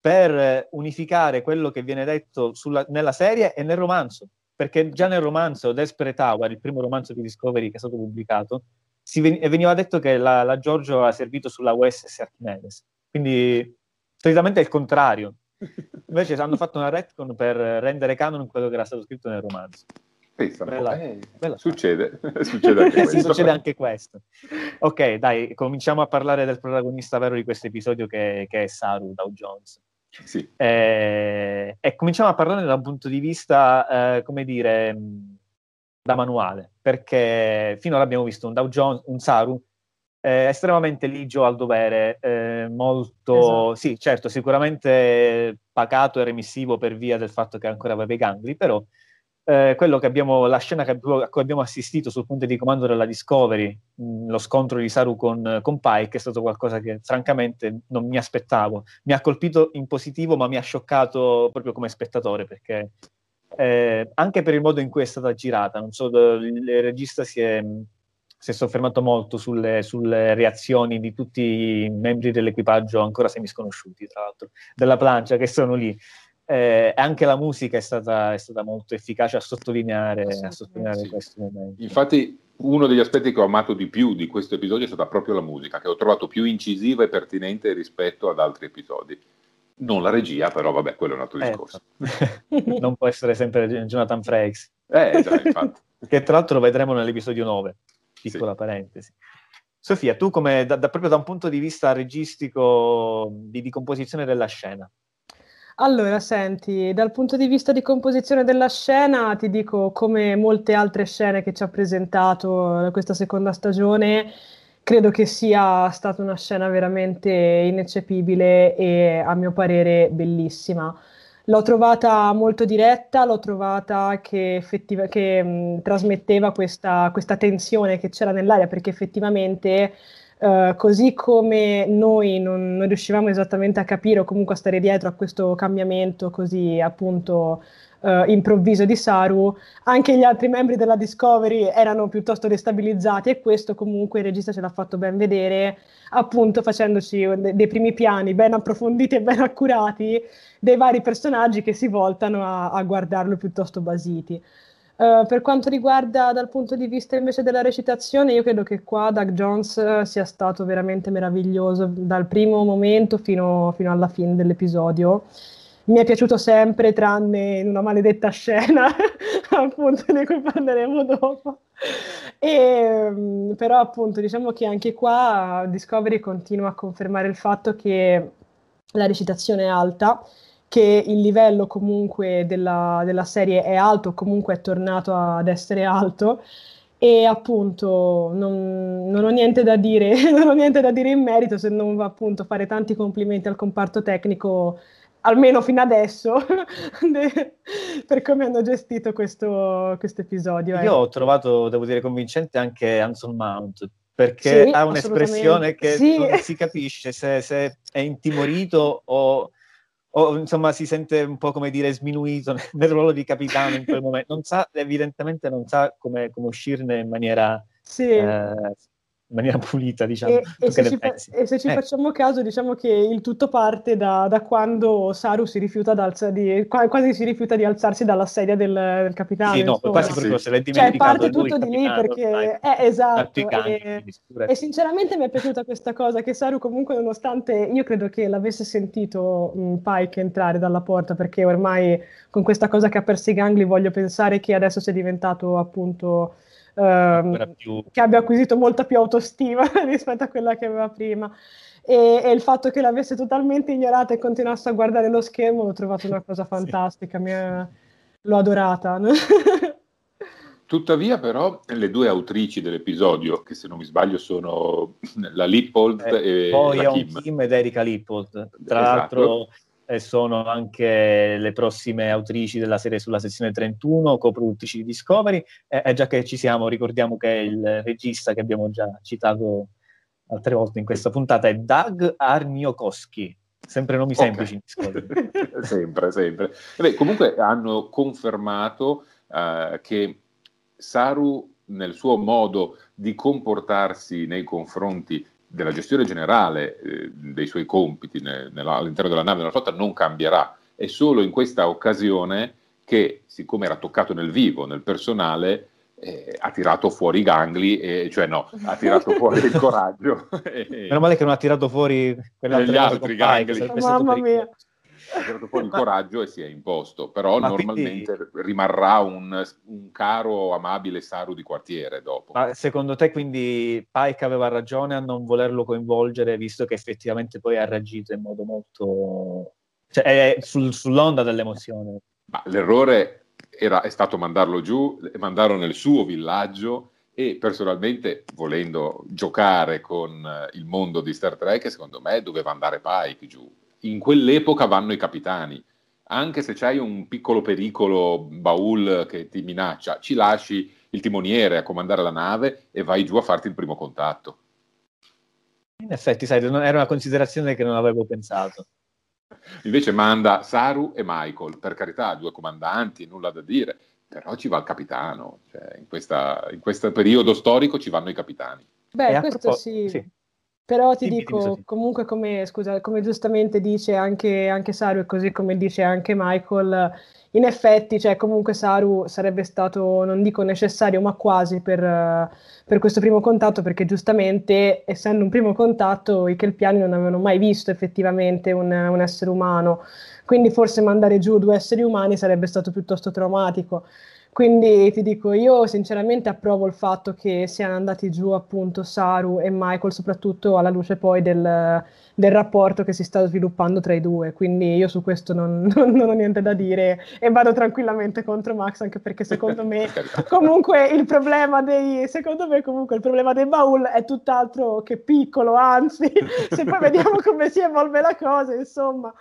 per unificare quello che viene detto nella serie e nel romanzo, perché già nel romanzo Desperate Hour, il primo romanzo di Discovery che è stato pubblicato, veniva detto che la Georgiou aveva servito sulla USS Archimedes, quindi solitamente è il contrario. Invece hanno fatto una retcon per rendere canon quello che era stato scritto nel romanzo. Bella. Succede anche questo. Succede anche questo. Ok, dai, cominciamo a parlare del protagonista vero di questo episodio che è Saru, Doug Jones. Sì. E cominciamo a parlare da un punto di vista, come dire, da manuale, perché finora abbiamo visto un Saru estremamente ligio al dovere, molto, esatto. Sì, certo, sicuramente pacato e remissivo per via del fatto che ancora aveva i gangli, però quello che abbiamo, la scena che, a cui abbiamo assistito sul punto di comando della Discovery, lo scontro di Saru con Pike, è stato qualcosa che francamente non mi aspettavo. Mi ha colpito in positivo, ma mi ha scioccato proprio come spettatore, perché anche per il modo in cui è stata girata, non so, il regista si è soffermato molto sulle reazioni di tutti i membri dell'equipaggio ancora semisconosciuti, tra l'altro, della plancia, che sono lì. Anche la musica è stata molto efficace a sottolineare questo momento. Infatti uno degli aspetti che ho amato di più di questo episodio è stata proprio la musica, che ho trovato più incisiva e pertinente rispetto ad altri episodi. Non la regia, però vabbè, quello è un altro discorso. Non può essere sempre Jonathan Frakes, già, infatti. Che tra l'altro lo vedremo nell'episodio 9, piccola parentesi. Sofia, tu come proprio da un punto di vista registico di composizione della scena? Allora, senti, dal punto di vista di composizione della scena, ti dico, come molte altre scene che ci ha presentato questa seconda stagione, credo che sia stata una scena veramente ineccepibile e, a mio parere, bellissima. L'ho trovata molto diretta, l'ho trovata che trasmetteva questa tensione che c'era nell'aria, perché effettivamente... così come noi non riuscivamo esattamente a capire o comunque a stare dietro a questo cambiamento così appunto improvviso di Saru, anche gli altri membri della Discovery erano piuttosto destabilizzati, e questo comunque il regista ce l'ha fatto ben vedere, appunto facendoci dei primi piani ben approfonditi e ben accurati dei vari personaggi che si voltano a guardarlo piuttosto basiti. Per quanto riguarda dal punto di vista invece della recitazione, io credo che qua Doug Jones sia stato veramente meraviglioso dal primo momento fino alla fine dell'episodio. Mi è piaciuto sempre, tranne in una maledetta scena, appunto, di cui parleremo dopo. E, però appunto diciamo che anche qua Discovery continua a confermare il fatto che la recitazione è alta, che il livello comunque della serie è alto, comunque è tornato ad essere alto, e appunto non ho niente da dire, non ho niente da dire in merito, se non appunto fare tanti complimenti al comparto tecnico, almeno fino adesso, per come hanno gestito questo episodio. Io ho trovato, devo dire, convincente anche Anson Mount, perché ha un'espressione che non si capisce se è intimorito o insomma si sente un po', come dire, sminuito nel ruolo di capitano in quel momento, non sa come uscirne in maniera pulita, diciamo. E se ci facciamo caso, diciamo che il tutto parte da quando Saru si rifiuta quasi si rifiuta di alzarsi dalla sedia del capitano. Sì, no, quasi proprio se l'è dimenticato. Cioè, parte tutto di lì, perché esatto. E sinceramente mi è piaciuta questa cosa, che Saru comunque, nonostante, io credo che l'avesse sentito Pike entrare dalla porta, perché ormai con questa cosa che ha perso i gangli voglio pensare che adesso sia diventato appunto... che abbia acquisito molta più autostima rispetto a quella che aveva prima, e il fatto che l'avesse totalmente ignorata e continuasse a guardare lo schermo l'ho trovato una cosa fantastica. L'ho adorata. Tuttavia però le due autrici dell'episodio, che se non mi sbaglio sono la Lippoldt e poi la Kim ed Erika Lippoldt, tra l'altro sono anche le prossime autrici della serie sulla sezione 31, coprodutrici di Discovery, e già che ci siamo ricordiamo che il regista, che abbiamo già citato altre volte in questa puntata, è Doug Arniokoski, sempre nomi semplici. sempre. Beh, comunque hanno confermato che Saru, nel suo modo di comportarsi nei confronti della gestione generale dei suoi compiti all'interno della nave della flotta, non cambierà. È solo in questa occasione che, siccome era toccato nel vivo, nel personale, ha tirato fuori i gangli, ha tirato fuori il coraggio. Meno male che non ha tirato fuori gli altri gangli. Mamma mia! Ha tirato fuori il coraggio e si è imposto, però normalmente rimarrà un caro, amabile Saru di quartiere dopo. Ma secondo te quindi Pike aveva ragione a non volerlo coinvolgere, visto che effettivamente poi ha reagito in modo molto... cioè, sull'onda dell'emozione? Ma l'errore è stato mandarlo giù, mandarlo nel suo villaggio, e personalmente, volendo giocare con il mondo di Star Trek, secondo me doveva andare Pike giù. In quell'epoca vanno i capitani, anche se c'hai un piccolo pericolo, Ba'ul che ti minaccia, ci lasci il timoniere a comandare la nave e vai giù a farti il primo contatto. In effetti, sai, era una considerazione che non avevo pensato. Invece manda Saru e Michael, per carità, due comandanti, nulla da dire, però ci va il capitano, cioè, in questo periodo storico ci vanno i capitani. Beh, questo sì. Sì, però ti dico, comunque come giustamente dice anche Saru e così come dice anche Michael, in effetti, cioè, comunque Saru sarebbe stato, non dico necessario, ma quasi per questo primo contatto, perché giustamente, essendo un primo contatto, i Kelpiani non avevano mai visto effettivamente un essere umano, quindi forse mandare giù due esseri umani sarebbe stato piuttosto traumatico. Quindi ti dico, io sinceramente approvo il fatto che siano andati giù appunto Saru e Michael, soprattutto alla luce poi del rapporto che si sta sviluppando tra i due, quindi io su questo non ho niente da dire e vado tranquillamente contro Max, anche perché secondo me comunque il problema dei Ba'ul è tutt'altro che piccolo, anzi, se poi vediamo come si evolve la cosa, insomma,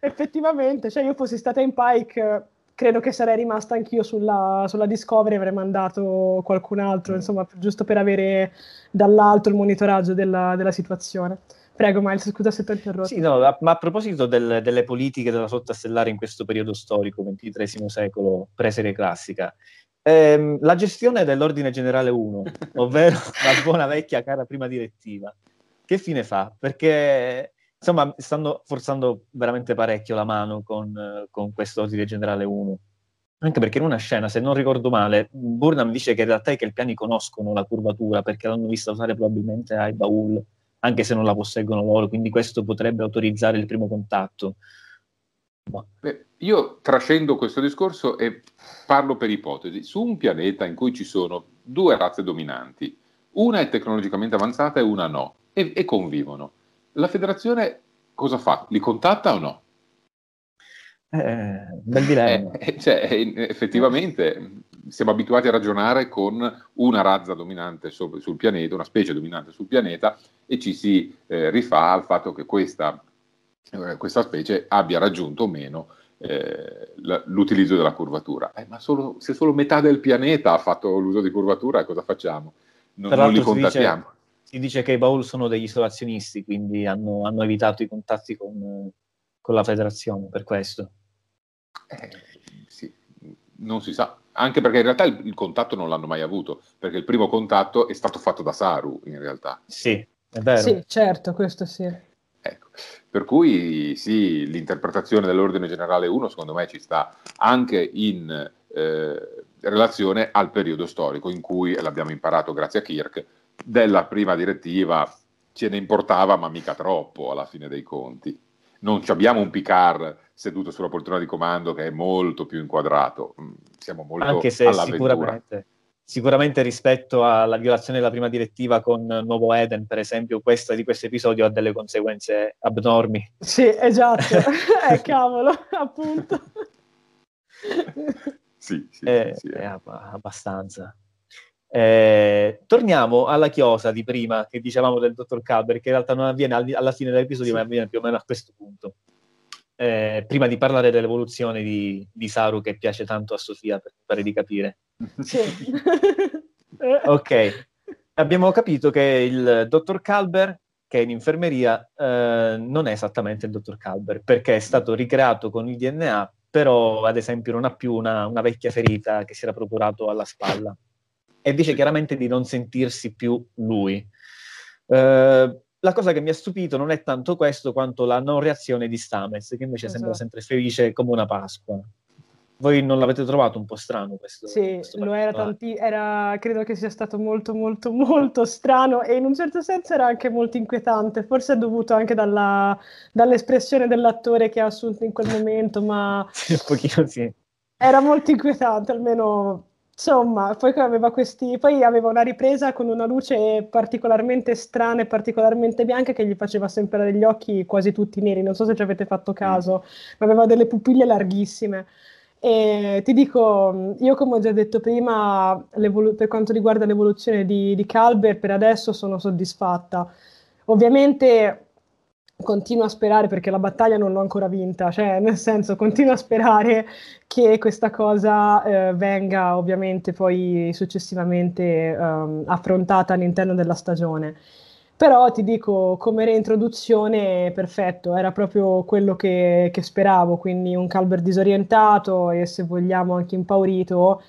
effettivamente, cioè, io fossi stata in Pike, credo che sarei rimasta anch'io sulla Discovery, avrei mandato qualcun altro, insomma, giusto per avere dall'alto il monitoraggio della situazione. Prego, Miles, scusa se ti ho interrotto. Sì, no, ma a proposito delle politiche della flotta stellare in questo periodo storico, XXIII secolo, pre-serie classica, la gestione dell'Ordine Generale 1, ovvero la buona vecchia cara prima direttiva, che fine fa? Perché... insomma, stanno forzando veramente parecchio la mano con questo Ordine Generale 1, anche perché in una scena, se non ricordo male, Burnham dice che in realtà i Kelpiani conoscono la curvatura perché l'hanno vista usare probabilmente ai Ba'ul, anche se non la posseggono loro, quindi questo potrebbe autorizzare il primo contatto. Beh, io trascendo questo discorso e parlo per ipotesi. Su un pianeta in cui ci sono due razze dominanti, una è tecnologicamente avanzata e una no, e convivono, la federazione cosa fa? Li contatta o no? Bel dilemma. Cioè, effettivamente siamo abituati a ragionare con una razza dominante sul pianeta, una specie dominante sul pianeta, e ci si rifà al fatto che questa specie abbia raggiunto o meno l'utilizzo della curvatura. Ma se solo metà del pianeta ha fatto l'uso di curvatura, cosa facciamo? Non li contattiamo. Si dice che i Ba'ul sono degli isolazionisti, quindi hanno evitato i contatti con la federazione, per questo. Sì, non si sa, anche perché in realtà il contatto non l'hanno mai avuto, perché il primo contatto è stato fatto da Saru, in realtà. Sì, è vero. Sì, certo, questo sì. Ecco, per cui sì, l'interpretazione dell'Ordine Generale 1 secondo me ci sta, anche in relazione al periodo storico in cui, l'abbiamo imparato grazie a Kirk, della prima direttiva ce ne importava ma mica troppo alla fine dei conti. Non abbiamo un Picard seduto sulla poltrona di comando che è molto più inquadrato, siamo molto anche se all'avventura. Sicuramente rispetto alla violazione della prima direttiva con Nuovo Eden, per esempio, questo episodio ha delle conseguenze abnormi. Sì, esatto, cavolo, appunto. Sì. Abbastanza. Torniamo alla chiosa di prima che dicevamo del dottor Culber, che in realtà non avviene alla fine dell'episodio, ma avviene più o meno a questo punto, prima di parlare dell'evoluzione di Saru, che piace tanto a Sofia, per pare di capire. Sì. Ok, abbiamo capito che il dottor Culber, che è in infermeria, non è esattamente il dottor Culber, perché è stato ricreato con il DNA, però ad esempio non ha più una vecchia ferita che si era procurato alla spalla, e dice chiaramente di non sentirsi più lui. La cosa che mi ha stupito non è tanto questo, quanto la non reazione di Stamets, che invece sembra sempre felice come una Pasqua. Voi non l'avete trovato un po' strano questo? Sì, lo era credo che sia stato molto, molto, molto strano, e in un certo senso era anche molto inquietante, forse è dovuto anche dall'espressione dell'attore che ha assunto in quel momento, ma... Sì, un pochino sì. Era molto inquietante, almeno... Insomma, poi aveva una ripresa con una luce particolarmente strana e particolarmente bianca che gli faceva sempre avere gli occhi quasi tutti neri, non so se ci avete fatto caso, ma aveva delle pupille larghissime. E ti dico, io come ho già detto prima, per quanto riguarda l'evoluzione di Culber, per adesso sono soddisfatta. Ovviamente continuo a sperare, perché la battaglia non l'ho ancora vinta, cioè nel senso continuo a sperare che questa cosa venga ovviamente poi successivamente affrontata all'interno della stagione. Però ti dico, come reintroduzione, perfetto, era proprio quello che speravo, quindi un Culber disorientato e, se vogliamo, anche impaurito,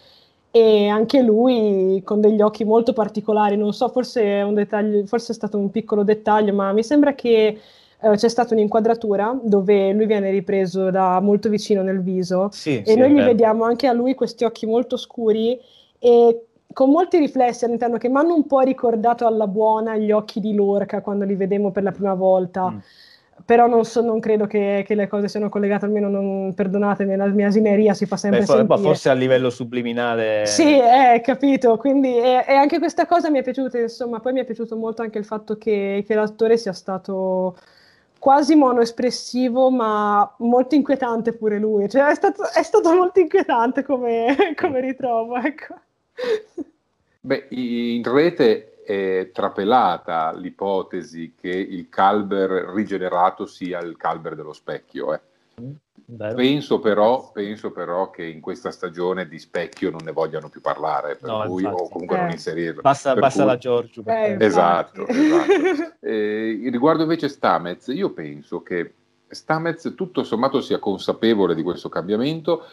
e anche lui con degli occhi molto particolari. Non so, forse è stato un piccolo dettaglio, ma mi sembra che c'è stata un'inquadratura dove lui viene ripreso da molto vicino nel viso, sì, e sì, noi gli vediamo anche a lui questi occhi molto scuri e con molti riflessi all'interno, che mi hanno un po' ricordato alla buona gli occhi di Lorca quando li vedemmo per la prima volta. Però non credo che le cose siano collegate, almeno non, perdonatemi, la mia asineria si fa sempre sentire. Forse a livello subliminale. Sì, capito, quindi e anche questa cosa mi è piaciuta, insomma. Poi mi è piaciuto molto anche il fatto che l'attore sia stato quasi monoespressivo, ma molto inquietante pure lui, cioè è stato molto inquietante come ritrovo, ecco. Beh, in rete è trapelata l'ipotesi che il Culber rigenerato sia il Culber dello specchio. Penso però che in questa stagione di specchio non ne vogliano più parlare, per cui, o comunque non inserirlo. Basta la Georgiou. Esatto. Riguardo invece Stamets, io penso che Stamets tutto sommato sia consapevole di questo cambiamento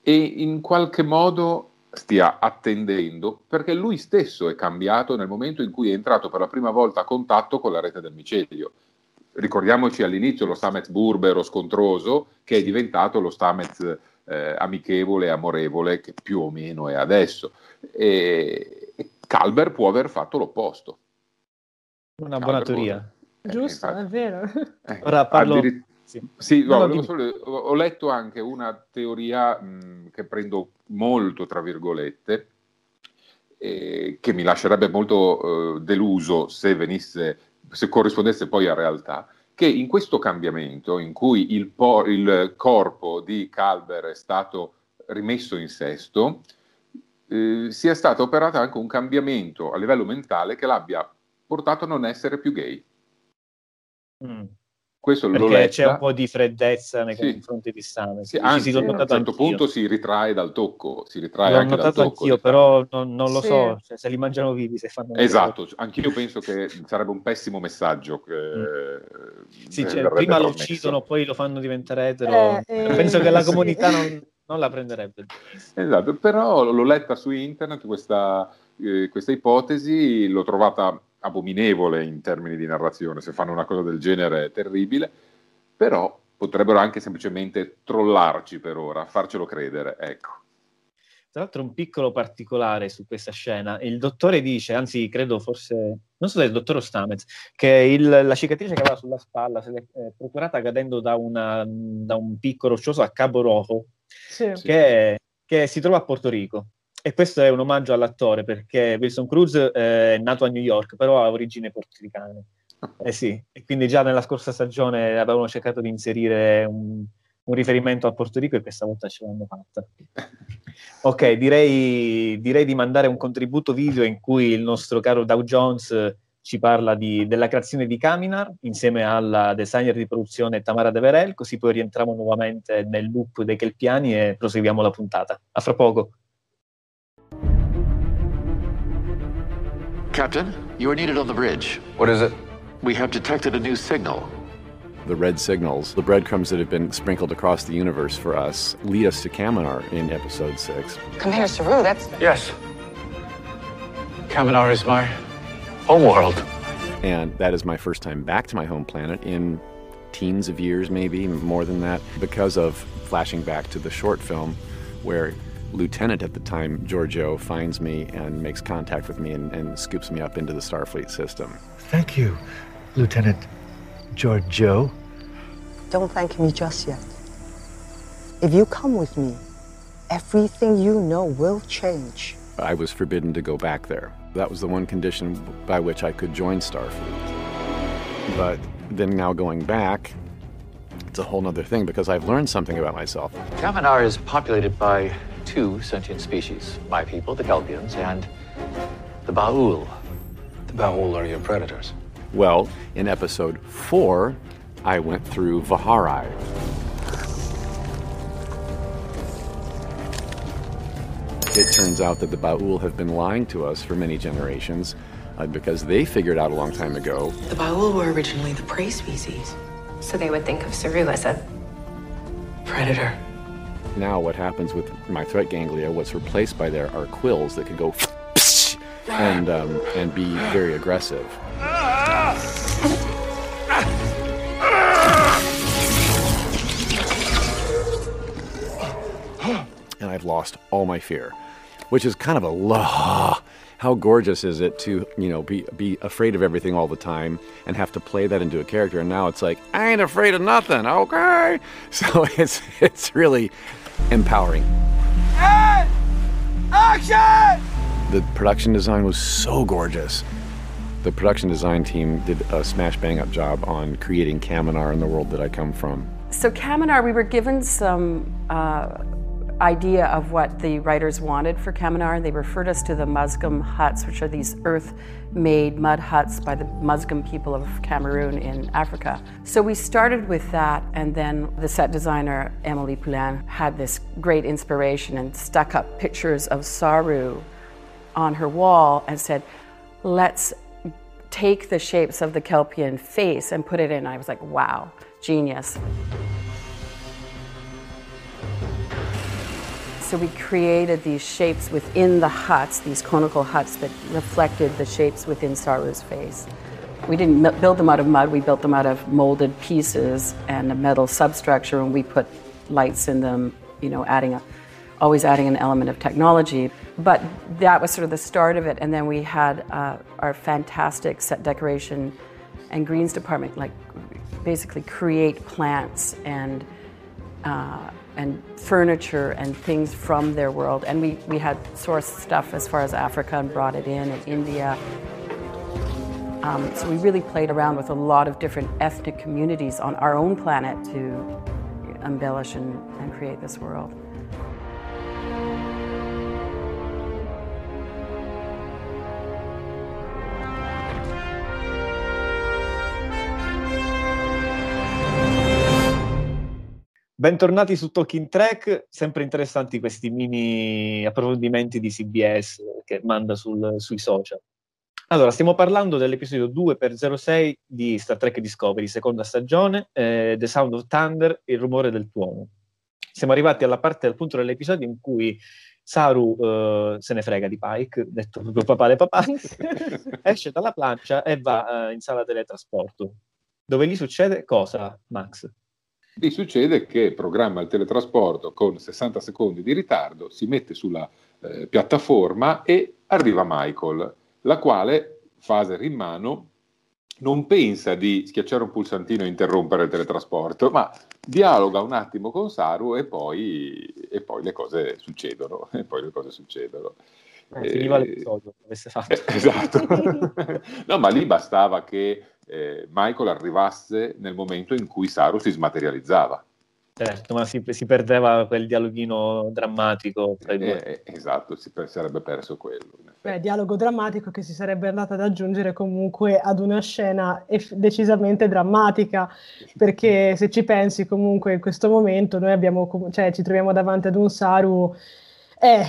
e in qualche modo stia attendendo, perché lui stesso è cambiato nel momento in cui è entrato per la prima volta a contatto con la rete del micelio. Ricordiamoci all'inizio lo Stamets burbero, scontroso, che è diventato lo Stamets amichevole, amorevole, che più o meno è adesso. E Culber può aver fatto l'opposto. Una Culber buona teoria. Giusto, infatti, è vero. Ora parlo... Sì, ho letto anche una teoria che prendo molto tra virgolette, che mi lascerebbe molto deluso se corrispondesse poi a realtà, che in questo cambiamento in cui il corpo di Culber è stato rimesso in sesto, sia stato operato anche un cambiamento a livello mentale che l'abbia portato a non essere più gay. Questo perché c'è un po' di freddezza nei confronti di Stamets. Sì, anzi, a un certo punto si ritrae dal tocco. Si ritrae l'ho anche dal tocco. Anch'io, però non lo so, cioè, se li mangiano vivi, se fanno. Esatto, anch'io penso che sarebbe un pessimo messaggio. Prima lo uccidono, poi lo fanno diventare etero. Penso che la comunità non la prenderebbe. Esatto, però l'ho letta su internet questa ipotesi, l'ho trovata abominevole in termini di narrazione. Se fanno una cosa del genere è terribile, però potrebbero anche semplicemente trollarci per ora, farcelo credere, ecco. Tra l'altro un piccolo particolare su questa scena: il dottore dice, anzi credo forse, non so se è il dottor Stamets, che la cicatrice che aveva sulla spalla se l'è procurata cadendo da un picco roccioso a Cabo Rojo, che si trova a Porto Rico. E questo è un omaggio all'attore, perché Wilson Cruz è nato a New York, però ha origini portoricane. E quindi già nella scorsa stagione avevano cercato di inserire un riferimento a Porto Rico e questa volta ce l'hanno fatta. Ok, direi di mandare un contributo video in cui il nostro caro Doug Jones ci parla della creazione di Kaminar insieme alla designer di produzione Tamara De Verel, così poi rientriamo nuovamente nel loop dei Kelpiani e proseguiamo la puntata. A fra poco. Captain, you are needed on the bridge. What is it? We have detected a new signal. The red signals, the breadcrumbs that have been sprinkled across the universe for us, lead us to Kaminar in Episode 6. Commander Saru, that's... Yes. Kaminar is my homeworld. And that is my first time back to my home planet in teens of years, maybe more than that, because of flashing back to the short film where Lieutenant at the time, Georgiou, finds me and makes contact with me and scoops me up into the Starfleet system. Thank you, Lieutenant Georgiou. Don't thank me just yet. If you come with me, everything you know will change. I was forbidden to go back there. That was the one condition by which I could join Starfleet. But then now going back, it's a whole nother thing because I've learned something about myself. Kaminar is populated by two sentient species. My people, the Kelpians, and the Ba'ul. The Ba'ul are your predators. Well, in episode 4, I went through Varai. It turns out that the Ba'ul have been lying to us for many generations because they figured out a long time ago. The Ba'ul were originally the prey species. So they would think of Saru as a predator. Now what happens with my threat ganglia, what's replaced by there are quills that can go and be very aggressive. And I've lost all my fear, which is kind of a how gorgeous is it to, you know, be afraid of everything all the time and have to play that into a character. And now it's like, I ain't afraid of nothing, okay? So it's really empowering. And action! The production design was so gorgeous. The production design team did a smash bang up job on creating Kaminar in the world that I come from. So Kaminar, we were given some idea of what the writers wanted for Kaminar. They referred us to the Musgum huts, which are these earth-made mud huts by the Musgum people of Cameroon in Africa. So we started with that, and then the set designer, Emily Poulain, had this great inspiration and stuck up pictures of Saru on her wall and said, let's take the shapes of the Kelpian face and put it in. I was like, wow, genius. So we created these shapes within the huts, these conical huts that reflected the shapes within Saru's face. We didn't build them out of mud, we built them out of molded pieces and a metal substructure, and we put lights in them, you know, always adding an element of technology. But that was sort of the start of it, and then we had our fantastic set decoration and greens department, like basically create plants and furniture and things from their world. And we had sourced stuff as far as Africa and brought it in, and India. So we really played around with a lot of different ethnic communities on our own planet to embellish and create this world. Bentornati su Talking Trek, sempre interessanti questi mini approfondimenti di CBS che manda sui social. Allora, stiamo parlando dell'episodio 2x06 di Star Trek Discovery, seconda stagione, The Sound of Thunder, il rumore del tuono. Siamo arrivati alla parte del punto dell'episodio in cui Saru se ne frega di Pike, detto proprio papà, esce dalla plancia e va in sala teletrasporto, dove gli succede cosa, Max? Gli succede che programma il teletrasporto con 60 secondi di ritardo, si mette sulla piattaforma e arriva Michael, la quale, phaser in mano, non pensa di schiacciare un pulsantino e interrompere il teletrasporto, ma dialoga un attimo con Saru e poi le cose succedono. Finiva l'episodio, avesse fatto. Esatto. No, ma lì bastava che Michael arrivasse nel momento in cui Saru si smaterializzava. Certo, ma si perdeva quel dialoghino drammatico tra i due. Esatto, sarebbe perso quello. Dialogo drammatico che si sarebbe andato ad aggiungere comunque ad una scena decisamente drammatica, perché se ci pensi comunque in questo momento noi ci troviamo davanti ad un Saru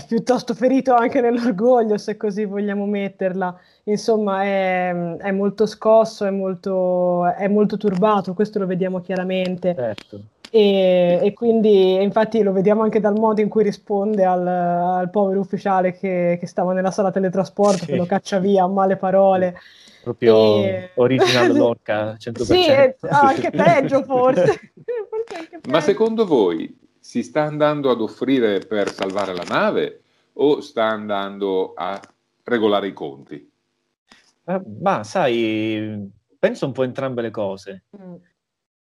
piuttosto ferito anche nell'orgoglio, se così vogliamo metterla. Insomma, è molto scosso, è molto turbato, questo lo vediamo chiaramente. Certo. E quindi, infatti, lo vediamo anche dal modo in cui risponde al povero ufficiale che stava nella sala teletrasporto, sì, che lo caccia via a male parole. Proprio original Lorca, 100%. Sì, anche peggio forse. Ma secondo voi si sta andando ad offrire per salvare la nave o sta andando a regolare i conti? Ma sai, penso un po' entrambe le cose,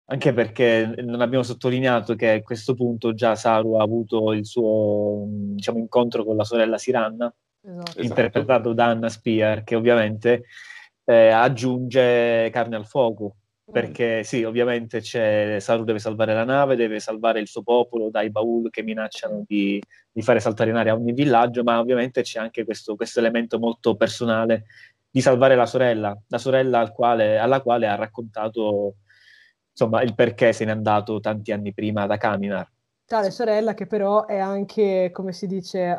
anche perché non abbiamo sottolineato che a questo punto già Saru ha avuto il suo, diciamo, incontro con la sorella Siranna, esatto, interpretato da Anna Spear, che ovviamente aggiunge carne al fuoco. perché sì, ovviamente c'è, Saru deve salvare la nave, deve salvare il suo popolo dai Ba'ul che minacciano di fare saltare in aria ogni villaggio, ma ovviamente c'è anche questo elemento molto personale di salvare la sorella alla quale ha raccontato, insomma, il perché se n'è andato tanti anni prima da Kaminar. Tale sorella che però è anche, come si dice,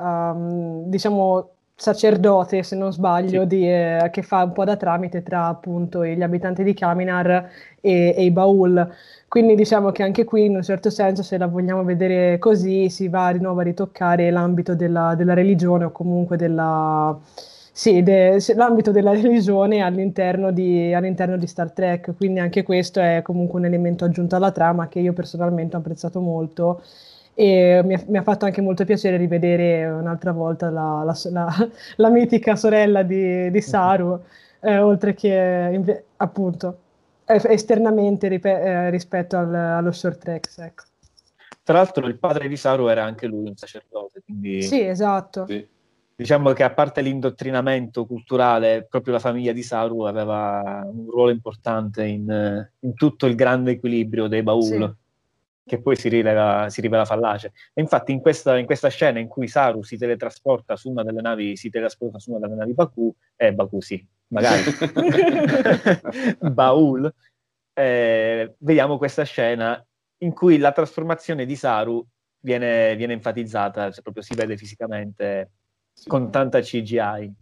diciamo sacerdote, se non sbaglio, sì, che fa un po' da tramite tra appunto gli abitanti di Kaminar e i Ba'ul. Quindi diciamo che anche qui, in un certo senso, se la vogliamo vedere così, si va di nuovo a ritoccare l'ambito della religione, o comunque l'ambito della religione all'interno di Star Trek, quindi anche questo è comunque un elemento aggiunto alla trama che io personalmente ho apprezzato molto, e mi ha fatto anche molto piacere rivedere un'altra volta la mitica sorella di Saru, oltre che appunto esternamente rispetto allo Short Trek. Ecco. Tra l'altro il padre di Saru era anche lui un sacerdote, quindi... Sì, esatto. Sì. Diciamo che a parte l'indottrinamento culturale, proprio la famiglia di Saru aveva un ruolo importante in tutto il grande equilibrio dei Ba'ul, sì, che poi si rivela fallace. E infatti in questa scena in cui Saru si teletrasporta su una delle navi, Ba'ul, vediamo questa scena in cui la trasformazione di Saru viene enfatizzata, cioè proprio si vede fisicamente... Sì. Con tanta CGI.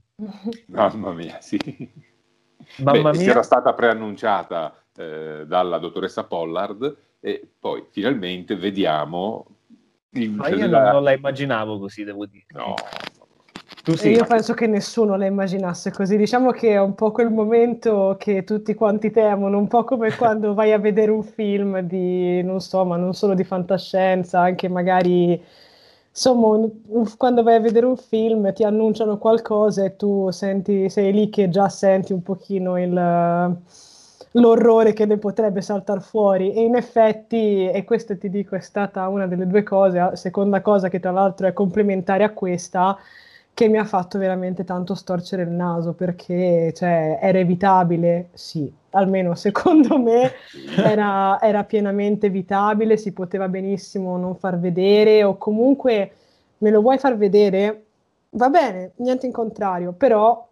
Mamma mia, sì. Mamma mia. Era stata preannunciata dalla dottoressa Pollard e poi finalmente vediamo... Ma io non la immaginavo così, devo dire. No. Tu sì. Io penso che nessuno la immaginasse così. Diciamo che è un po' quel momento che tutti quanti temono, un po' come quando vai a vedere un film di, non so, ma non solo di fantascienza, anche magari... Insomma, quando vai a vedere un film ti annunciano qualcosa e tu sei lì che già senti un pochino l'orrore che ne potrebbe saltar fuori, e in effetti, e questa ti dico è stata una delle due cose, la seconda cosa che tra l'altro è complementare a questa, che mi ha fatto veramente tanto storcere il naso, perché cioè, era evitabile, sì, almeno secondo me era pienamente evitabile, si poteva benissimo non far vedere, o comunque me lo vuoi far vedere? Va bene, niente in contrario, però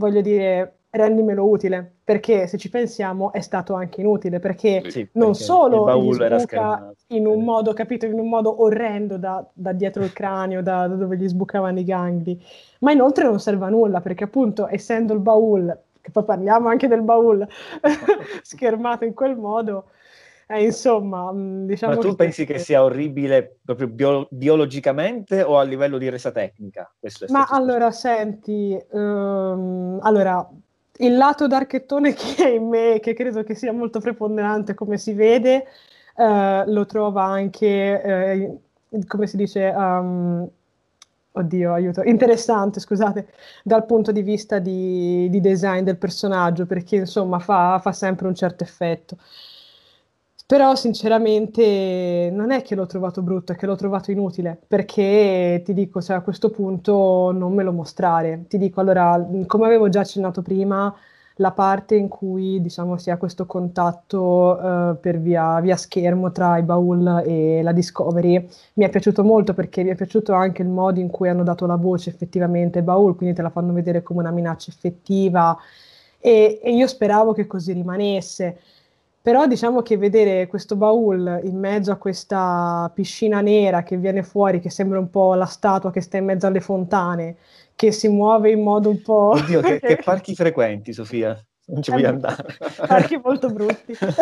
voglio dire, rendimelo utile, perché se ci pensiamo è stato anche inutile, perché sì, non perché solo gli sbuca in un modo, capito, in un modo orrendo da dietro il cranio, da dove gli sbucavano i gangli, ma inoltre non serve a nulla, perché appunto essendo il Ba'ul, che poi parliamo anche del Ba'ul schermato in quel modo, insomma, diciamo... Ma tu pensi che sia orribile proprio biologicamente o a livello di resa tecnica? Questo è ma allora, senti, allora, il lato d'archettone che è in me, che credo che sia molto preponderante come si vede, lo trova anche, come si dice... Oddio, aiuto, interessante, scusate, dal punto di vista di design del personaggio, perché insomma fa sempre un certo effetto. Però sinceramente non è che l'ho trovato brutto, è che l'ho trovato inutile, perché ti dico, cioè, a questo punto non me lo mostrare. Ti dico, allora, come avevo già accennato prima, la parte in cui diciamo si ha questo contatto per via schermo tra i Ba'ul e la Discovery mi è piaciuto molto, perché mi è piaciuto anche il modo in cui hanno dato la voce effettivamente ai Ba'ul, quindi te la fanno vedere come una minaccia effettiva, e io speravo che così rimanesse. Però diciamo che vedere questo Ba'ul in mezzo a questa piscina nera che viene fuori, che sembra un po' la statua che sta in mezzo alle fontane, che si muove in modo un po'... Oddio, che parchi frequenti, Sofia, non ci voglio andare. Parchi molto brutti. Cioè,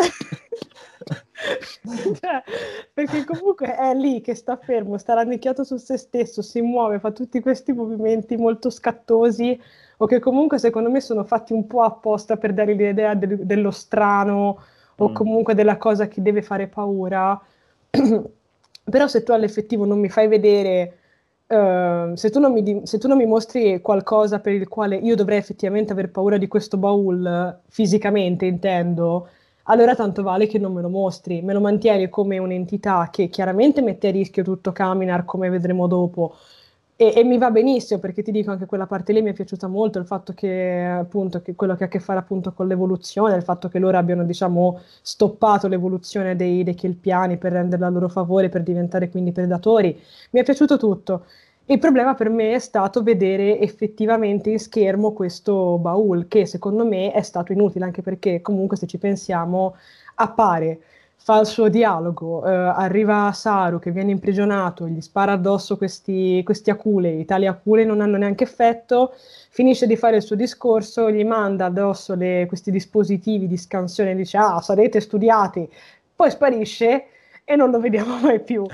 perché comunque è lì che sta fermo, sta rannicchiato su se stesso, si muove, fa tutti questi movimenti molto scattosi, o che comunque secondo me sono fatti un po' apposta per dare l'idea dello strano, o comunque della cosa che deve fare paura. Però se tu all'effettivo non mi fai vedere, se tu non mi mostri qualcosa per il quale io dovrei effettivamente aver paura di questo Ba'ul, fisicamente intendo, allora tanto vale che non me lo mostri, me lo mantieni come un'entità che chiaramente mette a rischio tutto Kaminar, come vedremo dopo, E mi va benissimo, perché ti dico, anche quella parte lì mi è piaciuta molto, il fatto che appunto che quello che ha a che fare appunto con l'evoluzione, il fatto che loro abbiano, diciamo, stoppato l'evoluzione dei Kelpiani per renderla a loro favore, per diventare quindi predatori. Mi è piaciuto tutto. Il problema per me è stato vedere effettivamente in schermo questo Ba'ul, che secondo me è stato inutile, anche perché comunque, se ci pensiamo, appare, fa il suo dialogo, arriva Saru che viene imprigionato, gli spara addosso questi aculei, tali aculei non hanno neanche effetto, finisce di fare il suo discorso, gli manda addosso questi dispositivi di scansione, dice "ah, sarete studiati", poi sparisce e non lo vediamo mai più.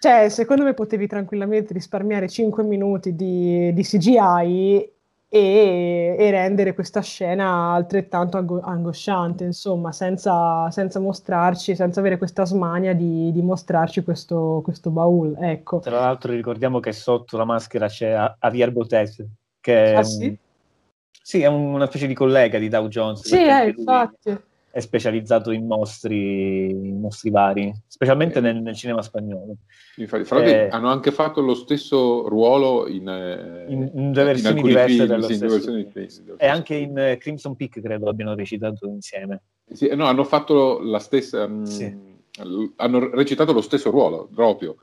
Cioè, secondo me potevi tranquillamente risparmiare 5 minuti di CGI e rendere questa scena altrettanto angosciante, insomma, senza mostrarci, senza avere questa smania di mostrarci questo Ba'ul, ecco. Tra l'altro ricordiamo che sotto la maschera c'è Javier Botet, che sì, è una specie di collega di Doug Jones. Sì, infatti. È specializzato in mostri vari, specialmente nel cinema spagnolo. Infatti, hanno anche fatto lo stesso ruolo in due versioni diverse film, dello stesso. E anche in Crimson Peak credo abbiano recitato insieme. Sì, no, hanno fatto la stessa. Sì. Hanno recitato lo stesso ruolo proprio.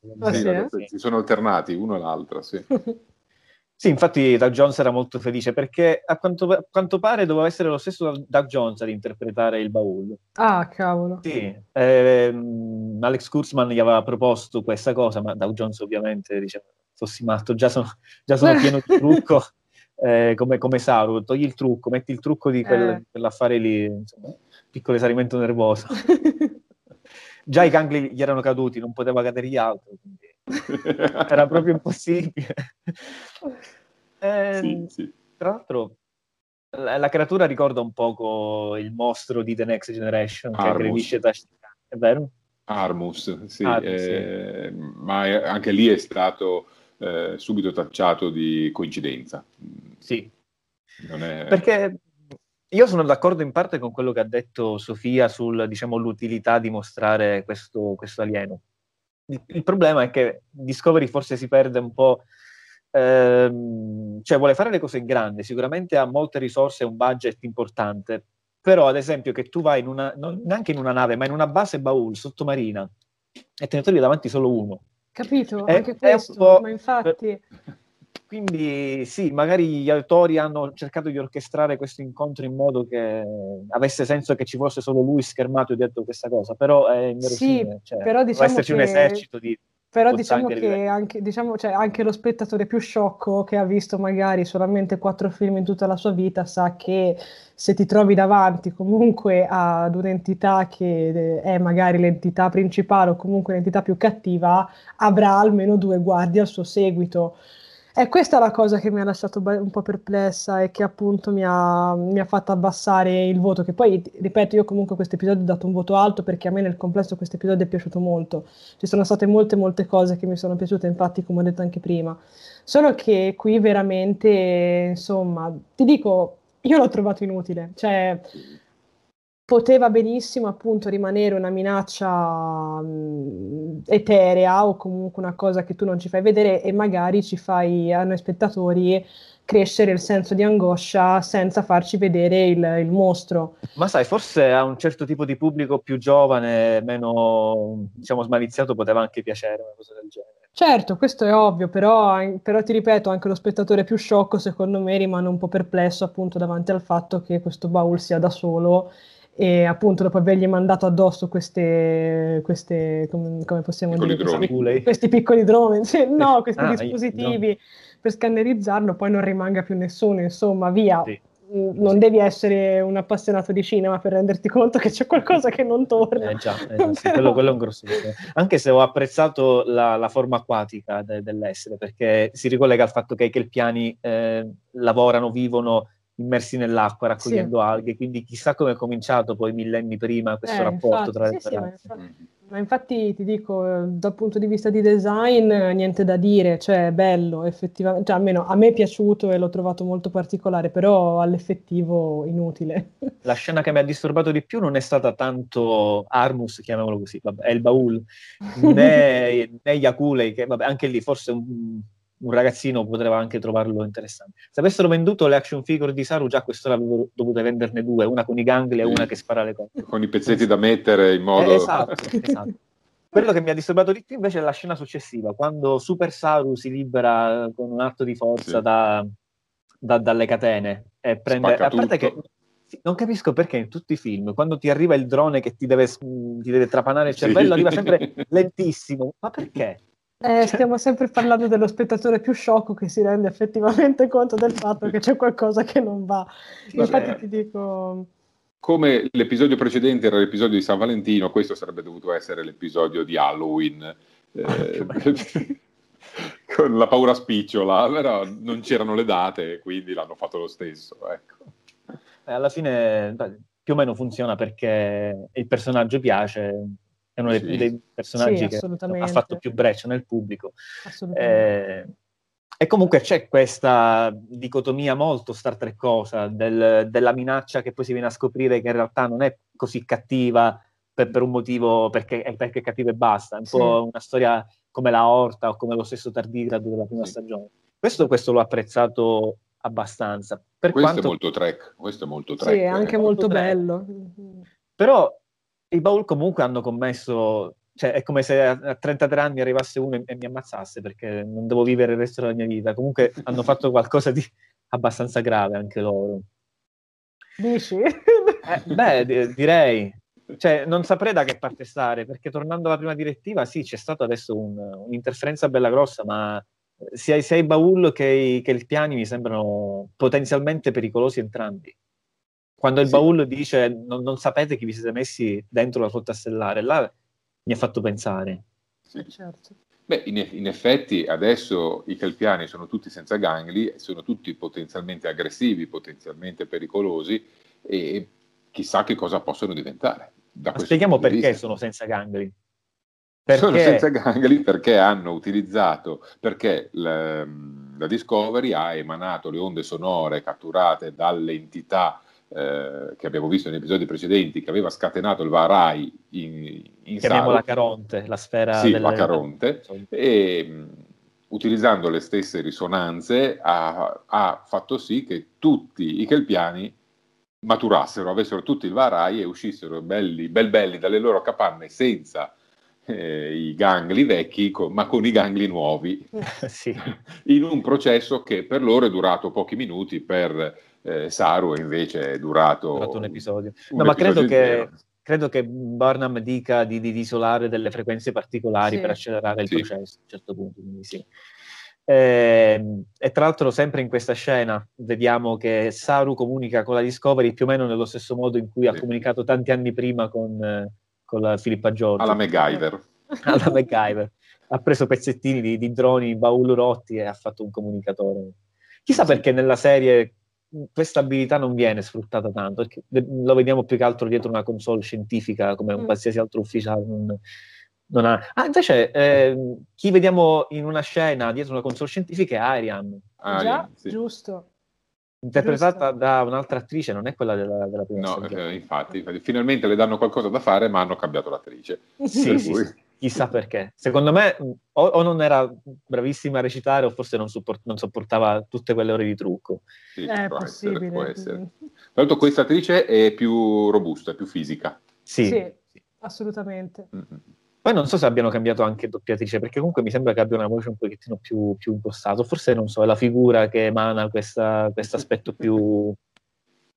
Si sono alternati uno all'altra. Sì. Sì, infatti Doug Jones era molto felice, perché a quanto pare doveva essere lo stesso Doug Jones ad interpretare il Ba'ul. Ah, cavolo. Sì, Alex Kurtzman gli aveva proposto questa cosa, ma Doug Jones ovviamente diceva "fossi matto, già sono pieno di trucco", come Saru, togli il trucco, metti il trucco di quell'affare lì, insomma, piccolo esaurimento nervoso. Già i gangli gli erano caduti, non poteva cadergli altro, quindi era proprio impossibile. Sì. Tra l'altro la creatura ricorda un poco il mostro di The Next Generation, Armus, che aggredisce Tashkent, è vero? Armus, sì. Sì. Ma anche lì è stato subito tacciato di coincidenza. Sì. Non è... Perché io sono d'accordo in parte con quello che ha detto Sofia sul, diciamo, l'utilità di mostrare questo alieno. Il problema è che Discovery forse si perde un po', cioè vuole fare le cose in grande, sicuramente ha molte risorse e un budget importante, però ad esempio che tu vai neanche in una nave, ma in una base Ba'ul sottomarina e te ne trovi davanti solo uno. Capito? Anche questo, ma infatti... Quindi sì, magari gli autori hanno cercato di orchestrare questo incontro in modo che avesse senso che ci fosse solo lui schermato e detto questa cosa, però è inverosimile, sì, cioè, però diciamo esserci un esercito di... Però diciamo che anche lo spettatore più sciocco, che ha visto magari solamente 4 film in tutta la sua vita, sa che se ti trovi davanti comunque ad un'entità che è magari l'entità principale o comunque l'entità più cattiva, avrà almeno 2 guardie al suo seguito. È questa la cosa che mi ha lasciato un po' perplessa e che appunto mi ha fatto abbassare il voto, che poi, ripeto, io comunque questo episodio ho dato un voto alto perché a me nel complesso questo episodio è piaciuto molto. Ci sono state molte cose che mi sono piaciute, infatti, come ho detto anche prima. Solo che qui veramente, insomma, ti dico, io l'ho trovato inutile, cioè... Poteva benissimo appunto rimanere una minaccia eterea o comunque una cosa che tu non ci fai vedere e magari ci fai a noi spettatori crescere il senso di angoscia senza farci vedere il mostro. Ma sai, forse a un certo tipo di pubblico più giovane, meno, diciamo, smaliziato, poteva anche piacere una cosa del genere. Certo, questo è ovvio, però ti ripeto, anche lo spettatore più sciocco secondo me rimane un po' perplesso appunto davanti al fatto che questo Ba'ul sia da solo e appunto dopo avergli mandato addosso queste come possiamo dire, questi piccoli droni, no, questi dispositivi per scannerizzarlo, poi non rimanga più nessuno, insomma, via. Sì. Non devi essere un appassionato di cinema per renderti conto che c'è qualcosa che non torna. Però... sì, quello è un grosso problema. Anche se ho apprezzato la forma acquatica dell'essere, perché si ricollega al fatto che i Kelpiani lavorano, vivono immersi nell'acqua, raccogliendo alghe, quindi chissà come è cominciato poi millenni prima questo rapporto, infatti, tra le razze. Ma infatti ti dico, dal punto di vista di design niente da dire, cioè è bello effettivamente, cioè almeno a me è piaciuto e l'ho trovato molto particolare, però all'effettivo inutile. La scena che mi ha disturbato di più non è stata tanto Armus, chiamiamolo così, vabbè, è il Ba'ul, né Yakulei, che vabbè, anche lì forse un ragazzino poteva anche trovarlo interessante. Se avessero venduto le action figure di Saru, già quest'ora avrebbero dovuto venderne due, una con i gangli e una che spara le cose. Con i pezzetti da mettere in modo... Esatto. Quello che mi ha disturbato di più invece è la scena successiva, quando Super Saru si libera con un atto di forza dalle catene e prende... A parte che non capisco perché in tutti i film, quando ti arriva il drone che ti deve trapanare il cervello, arriva sempre lentissimo. Ma perché? Stiamo sempre parlando dello spettatore più sciocco che si rende effettivamente conto del fatto che c'è qualcosa che non va. Infatti ti dico, come l'episodio precedente era l'episodio di San Valentino, questo sarebbe dovuto essere l'episodio di Halloween, con la paura spicciola, però non c'erano le date, quindi l'hanno fatto lo stesso, ecco. Alla fine più o meno funziona perché il personaggio piace. È uno dei personaggi che ha fatto più breccia nel pubblico. E comunque c'è questa dicotomia molto Star Trek cosa della minaccia che poi si viene a scoprire che in realtà non è così cattiva per un motivo, perché è cattiva e basta. È un po' una storia come la Orta o come lo stesso Tardigrado della prima stagione. Questo l'ho apprezzato abbastanza. Questo è molto Trek. Questo è molto Trek. Sì, è anche molto bello. Però... I Ba'ul comunque hanno commesso, cioè è come se a 33 anni arrivasse uno e mi ammazzasse perché non devo vivere il resto della mia vita. Comunque hanno fatto qualcosa di abbastanza grave anche loro. Dici? Direi. Cioè non saprei da che parte stare, perché tornando alla prima direttiva, sì, c'è stata adesso un'interferenza bella grossa, ma sia i Ba'ul che il Piani mi sembrano potenzialmente pericolosi entrambi. Quando il Ba'ul dice non sapete chi vi siete messi dentro la flotta stellare, là mi ha fatto pensare. Sì, certo. Beh, in effetti adesso i Kelpiani sono tutti senza gangli, sono tutti potenzialmente aggressivi, potenzialmente pericolosi e chissà che cosa possono diventare. Ma spieghiamo perché sono senza gangli. Sono senza gangli perché hanno utilizzato, perché la Discovery ha emanato le onde sonore catturate dalle entità che abbiamo visto negli episodi precedenti, che aveva scatenato il Varai in Saru, la Caronte, la sfera la Caronte, e utilizzando le stesse risonanze ha fatto sì che tutti i Kelpiani maturassero, avessero tutti il Varai e uscissero belli dalle loro capanne senza i gangli vecchi, ma con i gangli nuovi, in un processo che per loro è durato pochi minuti, per Saru invece è durato un episodio. Credo che Burnham dica di isolare delle frequenze particolari per accelerare il processo a un certo punto, quindi e tra l'altro sempre in questa scena vediamo che Saru comunica con la Discovery più o meno nello stesso modo in cui ha comunicato tanti anni prima con la Filippa Giorgio, alla MacGyver. Ha preso pezzettini di droni Ba'ul rotti e ha fatto un comunicatore. Chissà perché nella serie questa abilità non viene sfruttata tanto, perché lo vediamo più che altro dietro una console scientifica, come un qualsiasi altro ufficiale non ha. Invece chi vediamo in una scena dietro una console scientifica è Arian. Già, giusto. Interpretata da un'altra attrice, non è quella della prima stagione. No, infatti, finalmente le danno qualcosa da fare, ma hanno cambiato l'attrice. Chissà perché. Secondo me o non era bravissima a recitare o forse non sopportava tutte quelle ore di trucco. Sì, può essere. Tra l'altro questa attrice è più robusta, è più fisica. Sì, assolutamente. Mm-hmm. Poi non so se abbiano cambiato anche doppiatrice, perché comunque mi sembra che abbia una voce un pochettino più impostata. Forse, non so, è la figura che emana questo aspetto più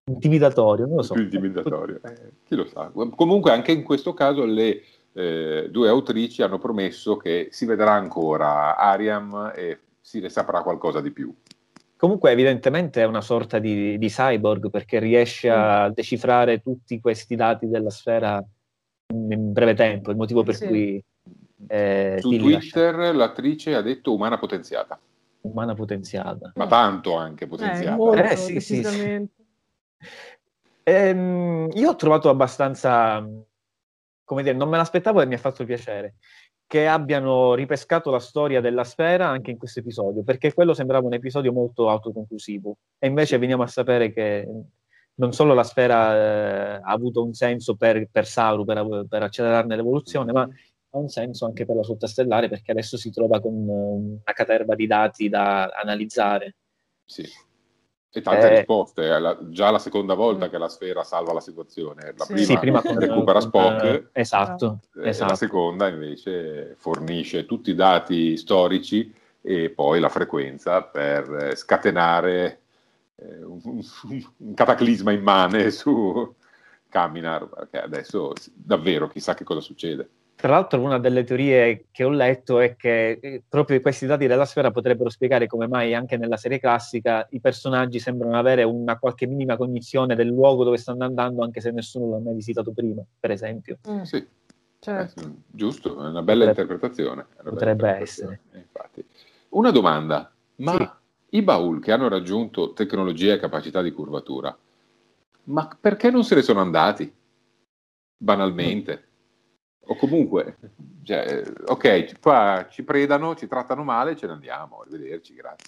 intimidatorio, non lo so. Più intimidatorio, chi lo sa. Comunque anche in questo caso le due autrici hanno promesso che si vedrà ancora Ariam e si ne saprà qualcosa di più. Comunque evidentemente è una sorta di cyborg, perché riesce a decifrare tutti questi dati della sfera in breve tempo, il motivo per cui su Twitter l'attrice ha detto umana potenziata, ma tanto anche potenziata, molto, decisamente. Io ho trovato abbastanza come dire, non me l'aspettavo e mi ha fatto piacere che abbiano ripescato la storia della sfera anche in questo episodio, perché quello sembrava un episodio molto autoconclusivo e invece veniamo a sapere che non solo la sfera ha avuto un senso per Saru, per accelerarne l'evoluzione, ma ha un senso anche per la sottastellare, perché adesso si trova con una caterva di dati da analizzare. Sì, e tante risposte. Già la seconda volta che la sfera salva la situazione. La prima recupera Spock, esatto. La seconda invece fornisce tutti i dati storici e poi la frequenza per scatenare un cataclisma immane su Kaminar, perché adesso davvero chissà che cosa succede. Tra l'altro una delle teorie che ho letto è che proprio questi dati della sfera potrebbero spiegare come mai anche nella serie classica i personaggi sembrano avere una qualche minima cognizione del luogo dove stanno andando, anche se nessuno l'ha mai visitato prima, per esempio. Sì, certo. Giusto, è una bella interpretazione. Potrebbe essere. Infatti. Una domanda, ma i Ba'ul che hanno raggiunto tecnologia e capacità di curvatura, ma perché non se ne sono andati? Banalmente. O comunque, cioè, ok, qua ci predano, ci trattano male, ce ne andiamo, arrivederci, grazie.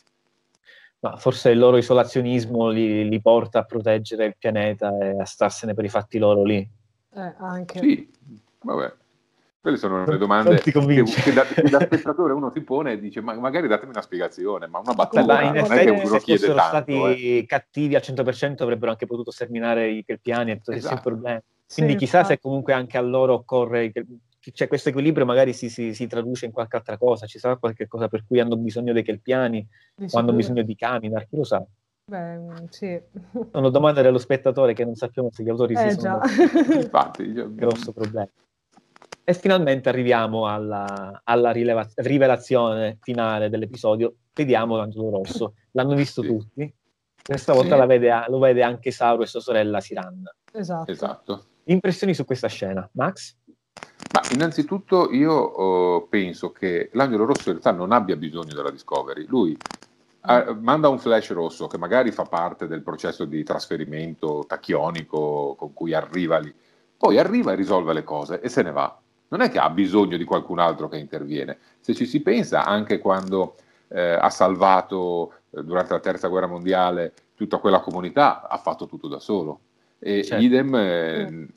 Ma forse il loro isolazionismo li porta a proteggere il pianeta e a starsene per i fatti loro lì. Anche. Sì, vabbè. Quelle sono le domande che da spettatore uno si pone e dice, ma magari datemi una spiegazione, ma una battaglia in effetti, non è che uno chiede tanto. Stati cattivi al 100% avrebbero anche potuto sterminare i Kelpiani, esatto. È problema. Quindi chissà se comunque anche a loro occorre, cioè questo equilibrio magari si traduce in qualche altra cosa, ci sarà qualche cosa per cui hanno bisogno dei Kelpiani, o hanno bisogno di Kaminar, chi lo sa? Beh, sì. Sono domande dello spettatore che non sappiamo se gli autori si sono... Infatti, grosso problema. E finalmente arriviamo alla rivelazione finale dell'episodio, vediamo l'angelo rosso, l'hanno visto tutti, questa volta lo vede anche Saru e sua sorella Siranna. Esatto. Impressioni su questa scena, Max? Ma innanzitutto io penso che l'angelo rosso in realtà non abbia bisogno della Discovery, lui manda un flash rosso che magari fa parte del processo di trasferimento tachionico con cui arriva lì, poi arriva e risolve le cose e se ne va, non è che ha bisogno di qualcun altro che interviene. Se ci si pensa, anche quando ha salvato durante la terza guerra mondiale tutta quella comunità, ha fatto tutto da solo. E idem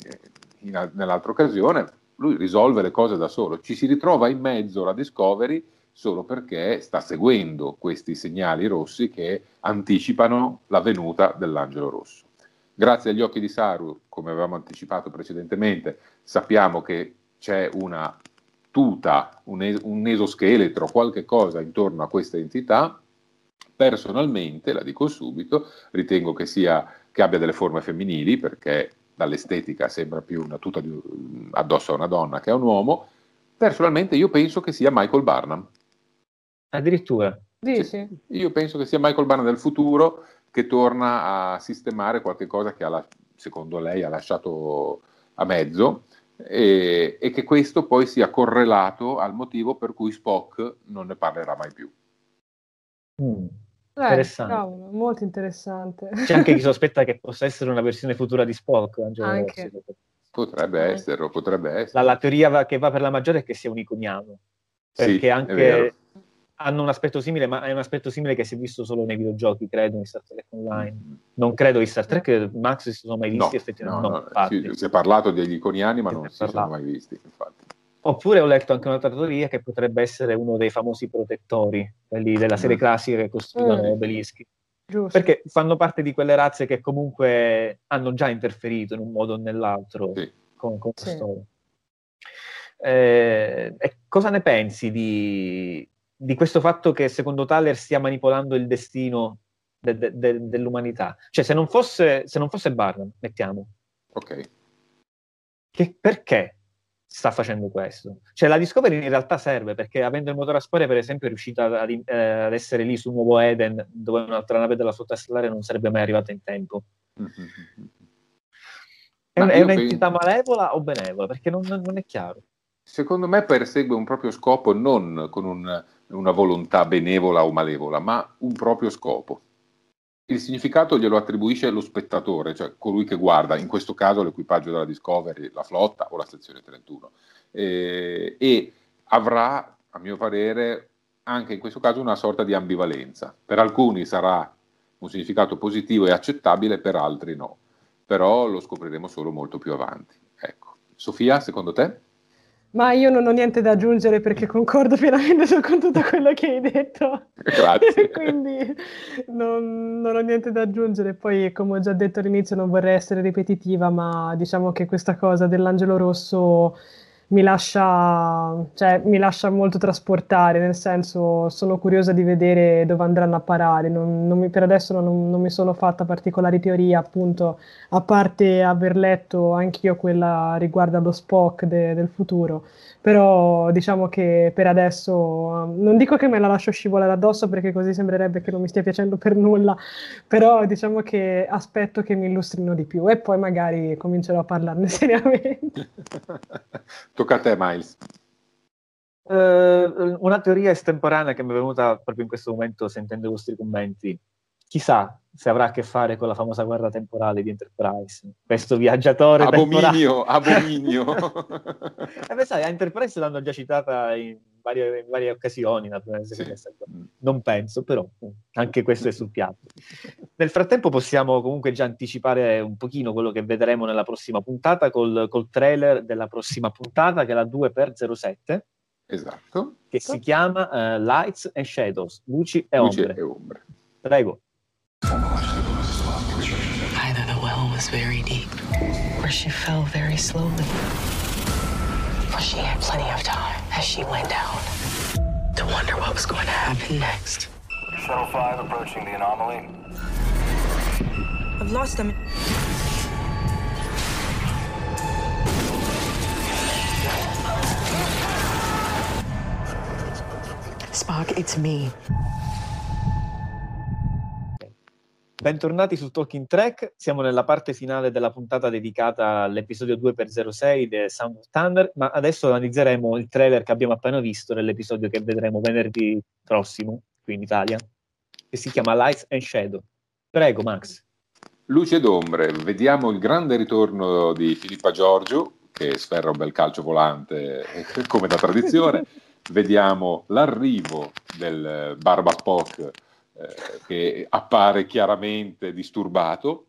nell'altra occasione lui risolve le cose da solo, ci si ritrova in mezzo alla Discovery solo perché sta seguendo questi segnali rossi che anticipano la venuta dell'angelo rosso. Grazie agli occhi di Saru, come avevamo anticipato precedentemente, sappiamo che c'è una tuta, un esoscheletro, qualche cosa intorno a questa entità. Personalmente, la dico subito, ritengo che abbia delle forme femminili, perché dall'estetica sembra più una tuta addosso a una donna che a un uomo. Personalmente io penso che sia Michael Burnham. Addirittura? Dici? Io penso che sia Michael Burnham del futuro che torna a sistemare qualche cosa che secondo lei ha lasciato a mezzo e che questo poi sia correlato al motivo per cui Spock non ne parlerà mai più. Interessante. Cavolo, molto interessante. C'è anche chi sospetta che possa essere una versione futura di Spock. Anche. Potrebbe essere. La teoria che va per la maggiore è che sia un iconiano, perché anche hanno un aspetto simile, ma è un aspetto simile che si è visto solo nei videogiochi, credo, in Star Trek Online. Non credo in Star Trek, Max, si sono mai visti effettivamente. No, si è parlato degli iconiani, ma non si sono mai visti, infatti. Oppure ho letto anche un'altra teoria che potrebbe essere uno dei famosi protettori, quelli della serie classica che costruivano obelischi. Giusto. Perché fanno parte di quelle razze che comunque hanno già interferito in un modo o nell'altro con la storia. E cosa ne pensi di questo fatto che secondo Tyler stia manipolando il destino dell'umanità? Cioè, se non fosse Burnham, mettiamo. Ok. Perché sta facendo questo? Cioè la Discovery in realtà serve perché, avendo il motore a scorie, per esempio, è riuscita ad essere lì su Nuovo Eden, dove un'altra nave della sottostellare non sarebbe mai arrivata in tempo. È un'entità malevola o benevola? Perché non è chiaro. Secondo me persegue un proprio scopo, non con una volontà benevola o malevola, ma un proprio scopo. il significato glielo attribuisce lo spettatore, cioè colui che guarda, in questo caso l'equipaggio della Discovery, la flotta o la sezione 31, e avrà, a mio parere, anche in questo caso una sorta di ambivalenza. Per alcuni sarà un significato positivo e accettabile, per altri no, però lo scopriremo solo molto più avanti. Ecco. Sofia, secondo te? Ma io non ho niente da aggiungere perché concordo pienamente con tutto quello che hai detto. Grazie. Quindi non ho niente da aggiungere. Poi, come ho già detto all'inizio, non vorrei essere ripetitiva, ma diciamo che questa cosa dell'angelo rosso mi lascia molto trasportare, nel senso, sono curiosa di vedere dove andranno a parare. Per adesso non mi sono fatta particolari teorie, appunto, a parte aver letto anch'io quella riguardo allo Spock del futuro, però diciamo che per adesso non dico che me la lascio scivolare addosso, perché così sembrerebbe che non mi stia piacendo per nulla, però diciamo che aspetto che mi illustrino di più e poi magari comincerò a parlarne seriamente. Tocca a te, Miles. Una teoria estemporanea che mi è venuta proprio in questo momento sentendo i vostri commenti. Chissà se avrà a che fare con la famosa guerra temporale di Enterprise. Questo viaggiatore abominio. Beh, sai, Enterprise l'hanno già citata in varie occasioni, naturalmente. Sì. Non penso, però anche questo è sul piatto. Nel frattempo possiamo comunque già anticipare un pochino quello che vedremo nella prossima puntata col trailer della prossima puntata, che è la 2x07, esatto, che si chiama Lights and Shadows, luci e ombre. Prego. I know the well was very deep, where she fell very slowly. But she had plenty of time as she went down to wonder what was going to happen next. Shuttle 5 approaching the anomaly. I've lost them. Spock, it's me. Bentornati su Talking Trek, siamo nella parte finale della puntata dedicata all'episodio 2x06 di Sound of Thunder, ma adesso analizzeremo il trailer che abbiamo appena visto nell'episodio che vedremo venerdì prossimo, qui in Italia, che si chiama Lights and Shadow. Prego, Max. Luce ed ombre, vediamo il grande ritorno di Filippa Georgiou, che sferra un bel calcio volante come da tradizione, vediamo l'arrivo del Barba Spock, che appare chiaramente disturbato,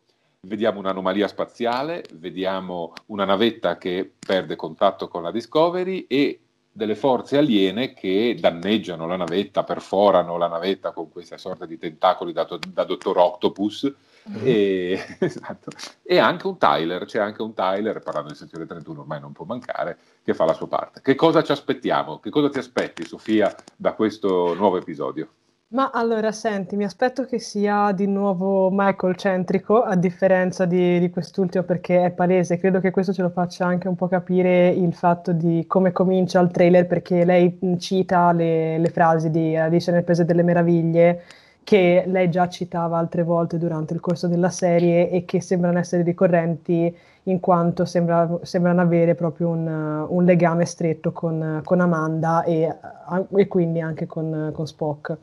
vediamo un'anomalia spaziale, vediamo una navetta che perde contatto con la Discovery e delle forze aliene che danneggiano la navetta, perforano la navetta con questa sorta di tentacoli da Dottor Octopus. Esatto. E anche un Tyler, parlando di sezione 31 ormai non può mancare, che fa la sua parte. Che cosa ci aspettiamo? Che cosa ti aspetti, Sofia, da questo nuovo episodio? Ma allora, senti, mi aspetto che sia di nuovo Michael centrico, a differenza di quest'ultimo, perché è palese. Credo che questo ce lo faccia anche un po' capire il fatto di come comincia il trailer, perché lei cita le frasi di Alice nel Paese delle Meraviglie, che lei già citava altre volte durante il corso della serie e che sembrano essere ricorrenti, in quanto sembrano avere proprio un legame stretto con Amanda e quindi anche con Spock.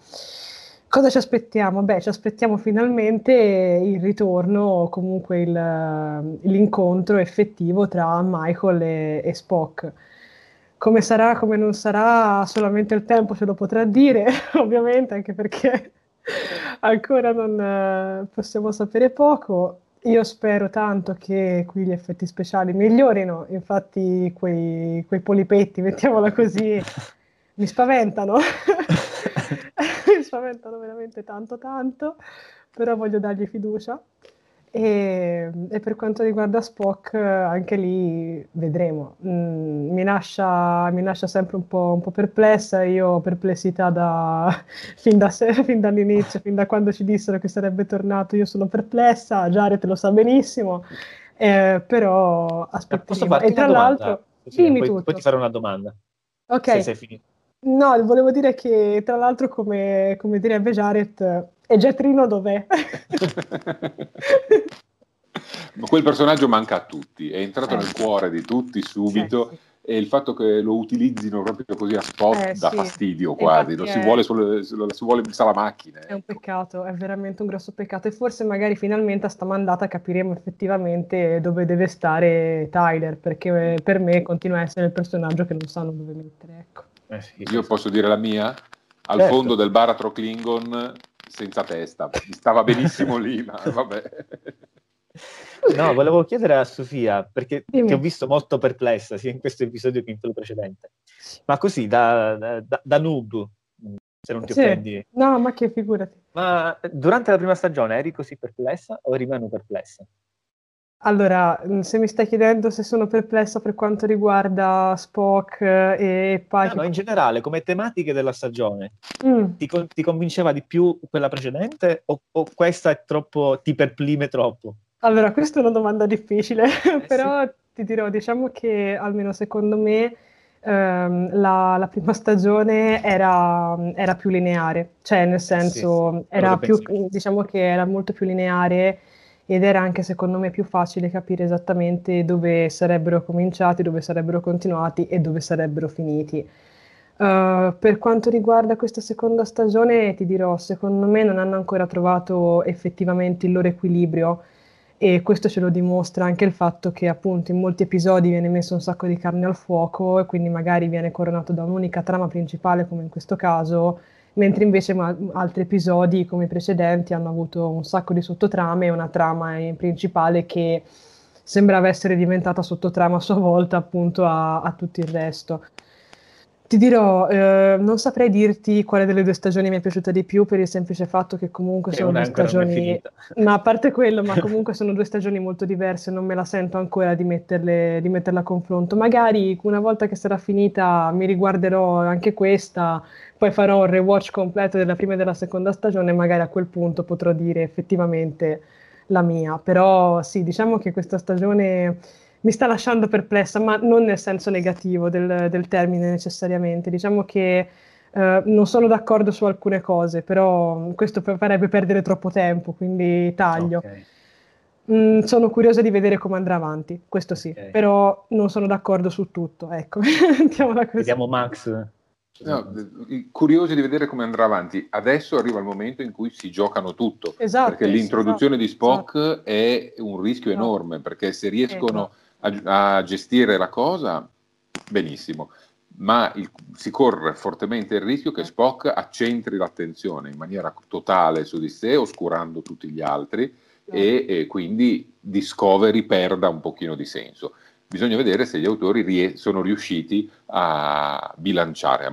Cosa ci aspettiamo? Beh, ci aspettiamo finalmente il ritorno, o comunque l'incontro effettivo tra Michael e Spock. Come sarà, come non sarà, solamente il tempo ce lo potrà dire, ovviamente, anche perché ancora non possiamo sapere poco. Io spero tanto che qui gli effetti speciali migliorino, infatti quei polipetti, mettiamola così, mi spaventano veramente tanto, però voglio dargli fiducia. E per quanto riguarda Spock, anche lì vedremo. Mi lascia sempre un po' perplessa. Io ho perplessità fin dall'inizio, fin da quando ci dissero che sarebbe tornato. Io sono perplessa, Jared lo sa benissimo, però aspettiamo. E tra l'altro, dimmi tutto. Puoi fare una domanda? Ok. Se sei finito. No, volevo dire che, tra l'altro, come direbbe Jared, e Getrino dov'è? Quel personaggio manca a tutti, è entrato nel cuore di tutti subito. Sì. e il fatto che lo utilizzino proprio così a spot dà fastidio quasi, lo si vuole bussare la macchina. È un peccato, è veramente un grosso peccato, e forse magari finalmente a sta mandata capiremo effettivamente dove deve stare Tyler, perché per me continua a essere il personaggio che non sanno dove mettere, ecco. Io posso dire la mia? Al fondo del baratro Klingon senza testa, stava benissimo lì, ma vabbè. No, volevo chiedere a Sofia, perché ti ho visto molto perplessa sia in questo episodio che in quello precedente, ma così da noob, se non ti offendi. No, ma che figurati. Ma durante la prima stagione eri così perplessa o rimani perplessa? Allora, se mi stai chiedendo se sono perplessa per quanto riguarda Spock e Pike... No, in generale, come tematiche della stagione, ti convinceva di più quella precedente o questa è troppo, ti perplime troppo? Allora, questa è una domanda difficile, però ti dirò, diciamo che almeno secondo me la prima stagione era più lineare, cioè nel senso era più, diciamo che era molto più lineare, ed era anche secondo me più facile capire esattamente dove sarebbero cominciati, dove sarebbero continuati e dove sarebbero finiti. Per quanto riguarda questa seconda stagione, ti dirò, secondo me non hanno ancora trovato effettivamente il loro equilibrio, e questo ce lo dimostra anche il fatto che appunto in molti episodi viene messo un sacco di carne al fuoco e quindi magari viene coronato da un'unica trama principale come in questo caso, mentre invece altri episodi come i precedenti hanno avuto un sacco di sottotrame e una trama principale che sembrava essere diventata sottotrama a sua volta appunto a tutto il resto. Ti dirò, non saprei dirti quale delle due stagioni mi è piaciuta di più per il semplice fatto che comunque sono due stagioni, ma a parte quello, ma comunque sono due stagioni molto diverse, non me la sento ancora di metterla a confronto. Magari una volta che sarà finita mi riguarderò anche questa, poi farò un rewatch completo della prima e della seconda stagione e magari a quel punto potrò dire effettivamente la mia. Però sì, diciamo che questa stagione... mi sta lasciando perplessa, ma non nel senso negativo del termine necessariamente. Diciamo che non sono d'accordo su alcune cose, però questo farebbe perdere troppo tempo, quindi taglio. Okay. Sono curiosa di vedere come andrà avanti, questo sì, però non sono d'accordo su tutto, ecco. Vediamo Max. No, curioso di vedere come andrà avanti. Adesso arriva il momento in cui si giocano tutto, perché l'introduzione di Spock è un rischio enorme, perché se riescono... a gestire la cosa benissimo, ma si corre fortemente il rischio che Spock accentri l'attenzione in maniera totale su di sé, oscurando tutti gli altri, e quindi Discovery perda un pochino di senso. Bisogna vedere se gli autori sono riusciti a bilanciare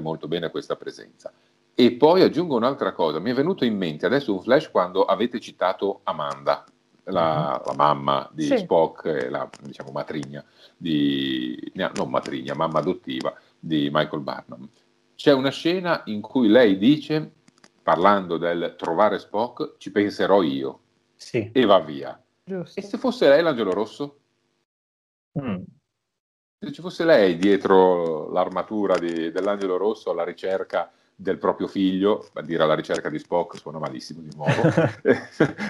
molto bene questa presenza. E poi aggiungo un'altra cosa, mi è venuto in mente adesso un flash quando avete citato Amanda, la mamma di Spock, la diciamo matrigna mamma adottiva di Michael Burnham. C'è una scena in cui lei dice, parlando del trovare Spock, ci penserò io e va via. Giusto. E se fosse lei l'angelo rosso? Se ci fosse lei dietro l'armatura dell'angelo rosso alla ricerca del proprio figlio, a dire alla ricerca di Spock suona malissimo di nuovo,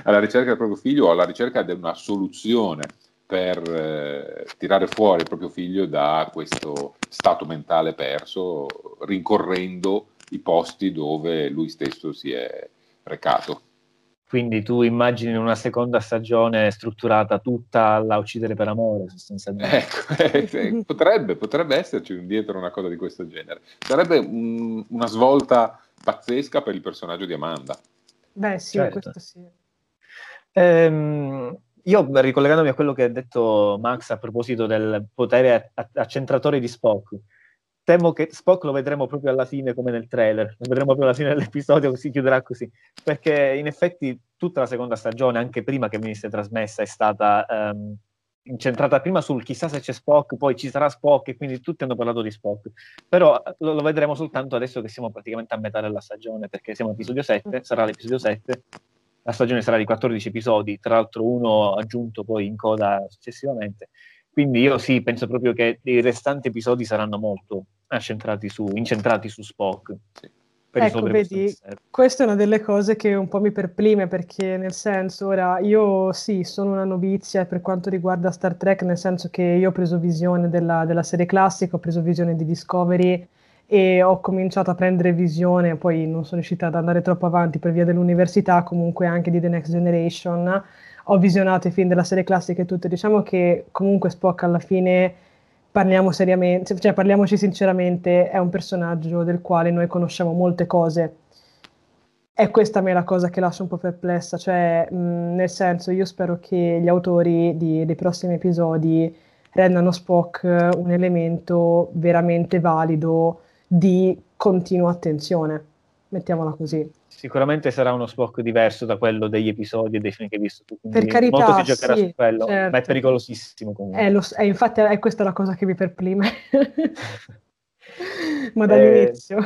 alla ricerca del proprio figlio o alla ricerca di una soluzione per tirare fuori il proprio figlio da questo stato mentale perso, rincorrendo i posti dove lui stesso si è recato. Quindi tu immagini una seconda stagione strutturata tutta alla uccidere per amore, sostanzialmente. Ecco, potrebbe esserci dietro una cosa di questo genere. Sarebbe una svolta pazzesca per il personaggio di Amanda. Beh sì, certo. Questo sì. Io, ricollegandomi a quello che ha detto Max a proposito del potere accentratore di Spock, temo che Spock lo vedremo proprio alla fine, come nel trailer, lo vedremo proprio alla fine dell'episodio, si chiuderà così, perché in effetti tutta la seconda stagione, anche prima che venisse trasmessa, è stata incentrata prima sul chissà se c'è Spock, poi ci sarà Spock, e quindi tutti hanno parlato di Spock, però lo vedremo soltanto adesso che siamo praticamente a metà della stagione, perché siamo all'episodio 7, sarà l'episodio 7, la stagione sarà di 14 episodi, tra l'altro uno aggiunto poi in coda successivamente. Quindi io sì, penso proprio che i restanti episodi saranno molto incentrati su Spock. Sì. per ecco, vedi, questa è una delle cose che un po' mi perplime, perché nel senso, ora, io sì, sono una novizia per quanto riguarda Star Trek, nel senso che io ho preso visione della serie classica, ho preso visione di Discovery e ho cominciato a prendere visione, poi non sono riuscita ad andare troppo avanti per via dell'università, comunque anche di The Next Generation, ho visionato i film della serie classica e tutto, diciamo che comunque Spock alla fine... Parliamo seriamente, cioè parliamoci sinceramente, è un personaggio del quale noi conosciamo molte cose. E questa a me è la cosa che lascia un po' perplessa, cioè nel senso, io spero che gli autori dei prossimi episodi rendano Spock un elemento veramente valido di continua attenzione, mettiamola così. Sicuramente sarà uno Spock diverso da quello degli episodi e dei film che hai visto tu, per carità, molto si giocherà sì, su quello, certo. Ma è pericolosissimo comunque. Infatti è questa la cosa che mi perplime, ma dall'inizio.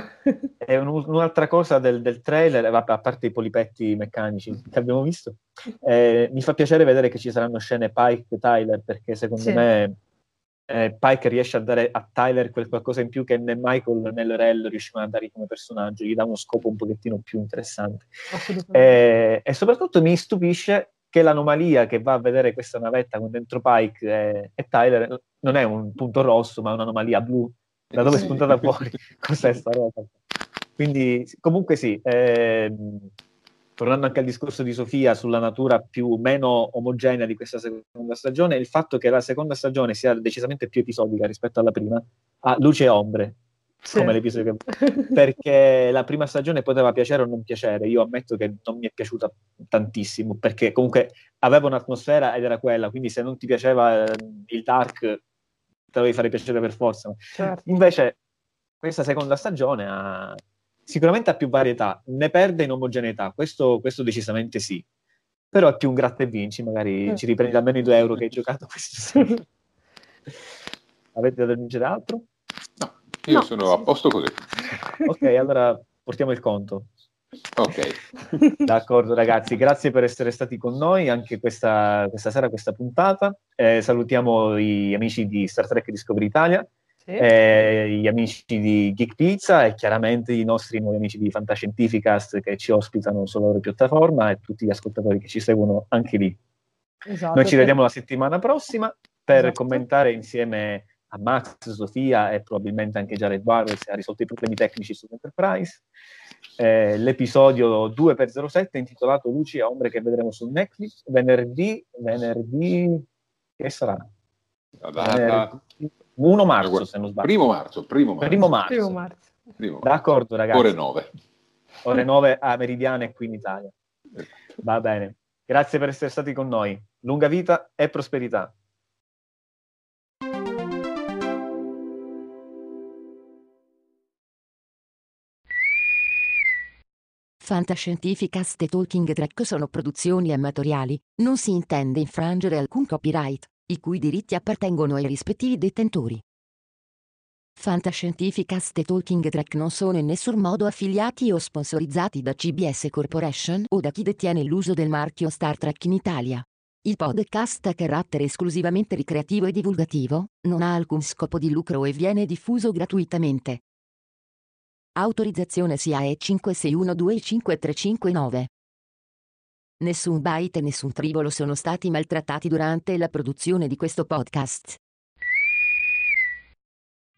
È un'altra cosa del trailer, a parte i polipetti meccanici che abbiamo visto, mi fa piacere vedere che ci saranno scene Pike e Tyler, perché secondo me... Pike riesce a dare a Tyler quel qualcosa in più che né Michael né Lorel riuscivano a dare come personaggio, gli dà uno scopo un pochettino più interessante, e soprattutto mi stupisce che l'anomalia che va a vedere questa navetta con dentro Pike e Tyler non è un punto rosso ma un'anomalia blu, da dove è spuntata fuori cos'è sta roba? Quindi comunque sì, tornando anche al discorso di Sofia sulla natura più o meno omogenea di questa seconda stagione, il fatto che la seconda stagione sia decisamente più episodica rispetto alla prima, ha luce e ombre, come l'episodio che... perché la prima stagione poteva piacere o non piacere, io ammetto che non mi è piaciuta tantissimo, perché comunque aveva un'atmosfera ed era quella, quindi se non ti piaceva il dark te lo devi fare piacere per forza. Certo. Invece questa seconda stagione ha... sicuramente ha più varietà, ne perde in omogeneità, questo decisamente sì, però è più un gratta e vinci, magari ci riprendi almeno i €2 che hai giocato questa sera. Avete da aggiungere altro? No, io sono a posto così. Ok, allora portiamo il conto. Ok. D'accordo ragazzi, grazie per essere stati con noi anche questa sera, questa puntata. Salutiamo gli amici di Star Trek Discovery Italia, gli amici di Geek Pizza e chiaramente i nostri nuovi amici di Fantascientificast che ci ospitano sulla loro piattaforma e tutti gli ascoltatori che ci seguono anche lì. Esatto, noi ci vediamo la settimana prossima per commentare insieme a Max, Sofia e probabilmente anche Jared se ha risolto i problemi tecnici sull'Enterprise, l'episodio 2x07 intitolato Luci e Ombre, che vedremo su Netflix venerdì che sarà? La data 1 marzo, se non sbaglio. Primo marzo. D'accordo, ragazzi. Ore 9. Ore 9 a Meridiana e qui in Italia. Va bene. Grazie per essere stati con noi. Lunga vita e prosperità. Fantascientificast e Talking Trek sono produzioni amatoriali. Non si intende infrangere alcun copyright, i cui diritti appartengono ai rispettivi detentori. Fantascientificast e Talking Trek non sono in nessun modo affiliati o sponsorizzati da CBS Corporation o da chi detiene l'uso del marchio Star Trek in Italia. Il podcast ha carattere esclusivamente ricreativo e divulgativo, non ha alcun scopo di lucro e viene diffuso gratuitamente. Autorizzazione SIAE 56125359. Nessun byte e nessun tribolo sono stati maltrattati durante la produzione di questo podcast.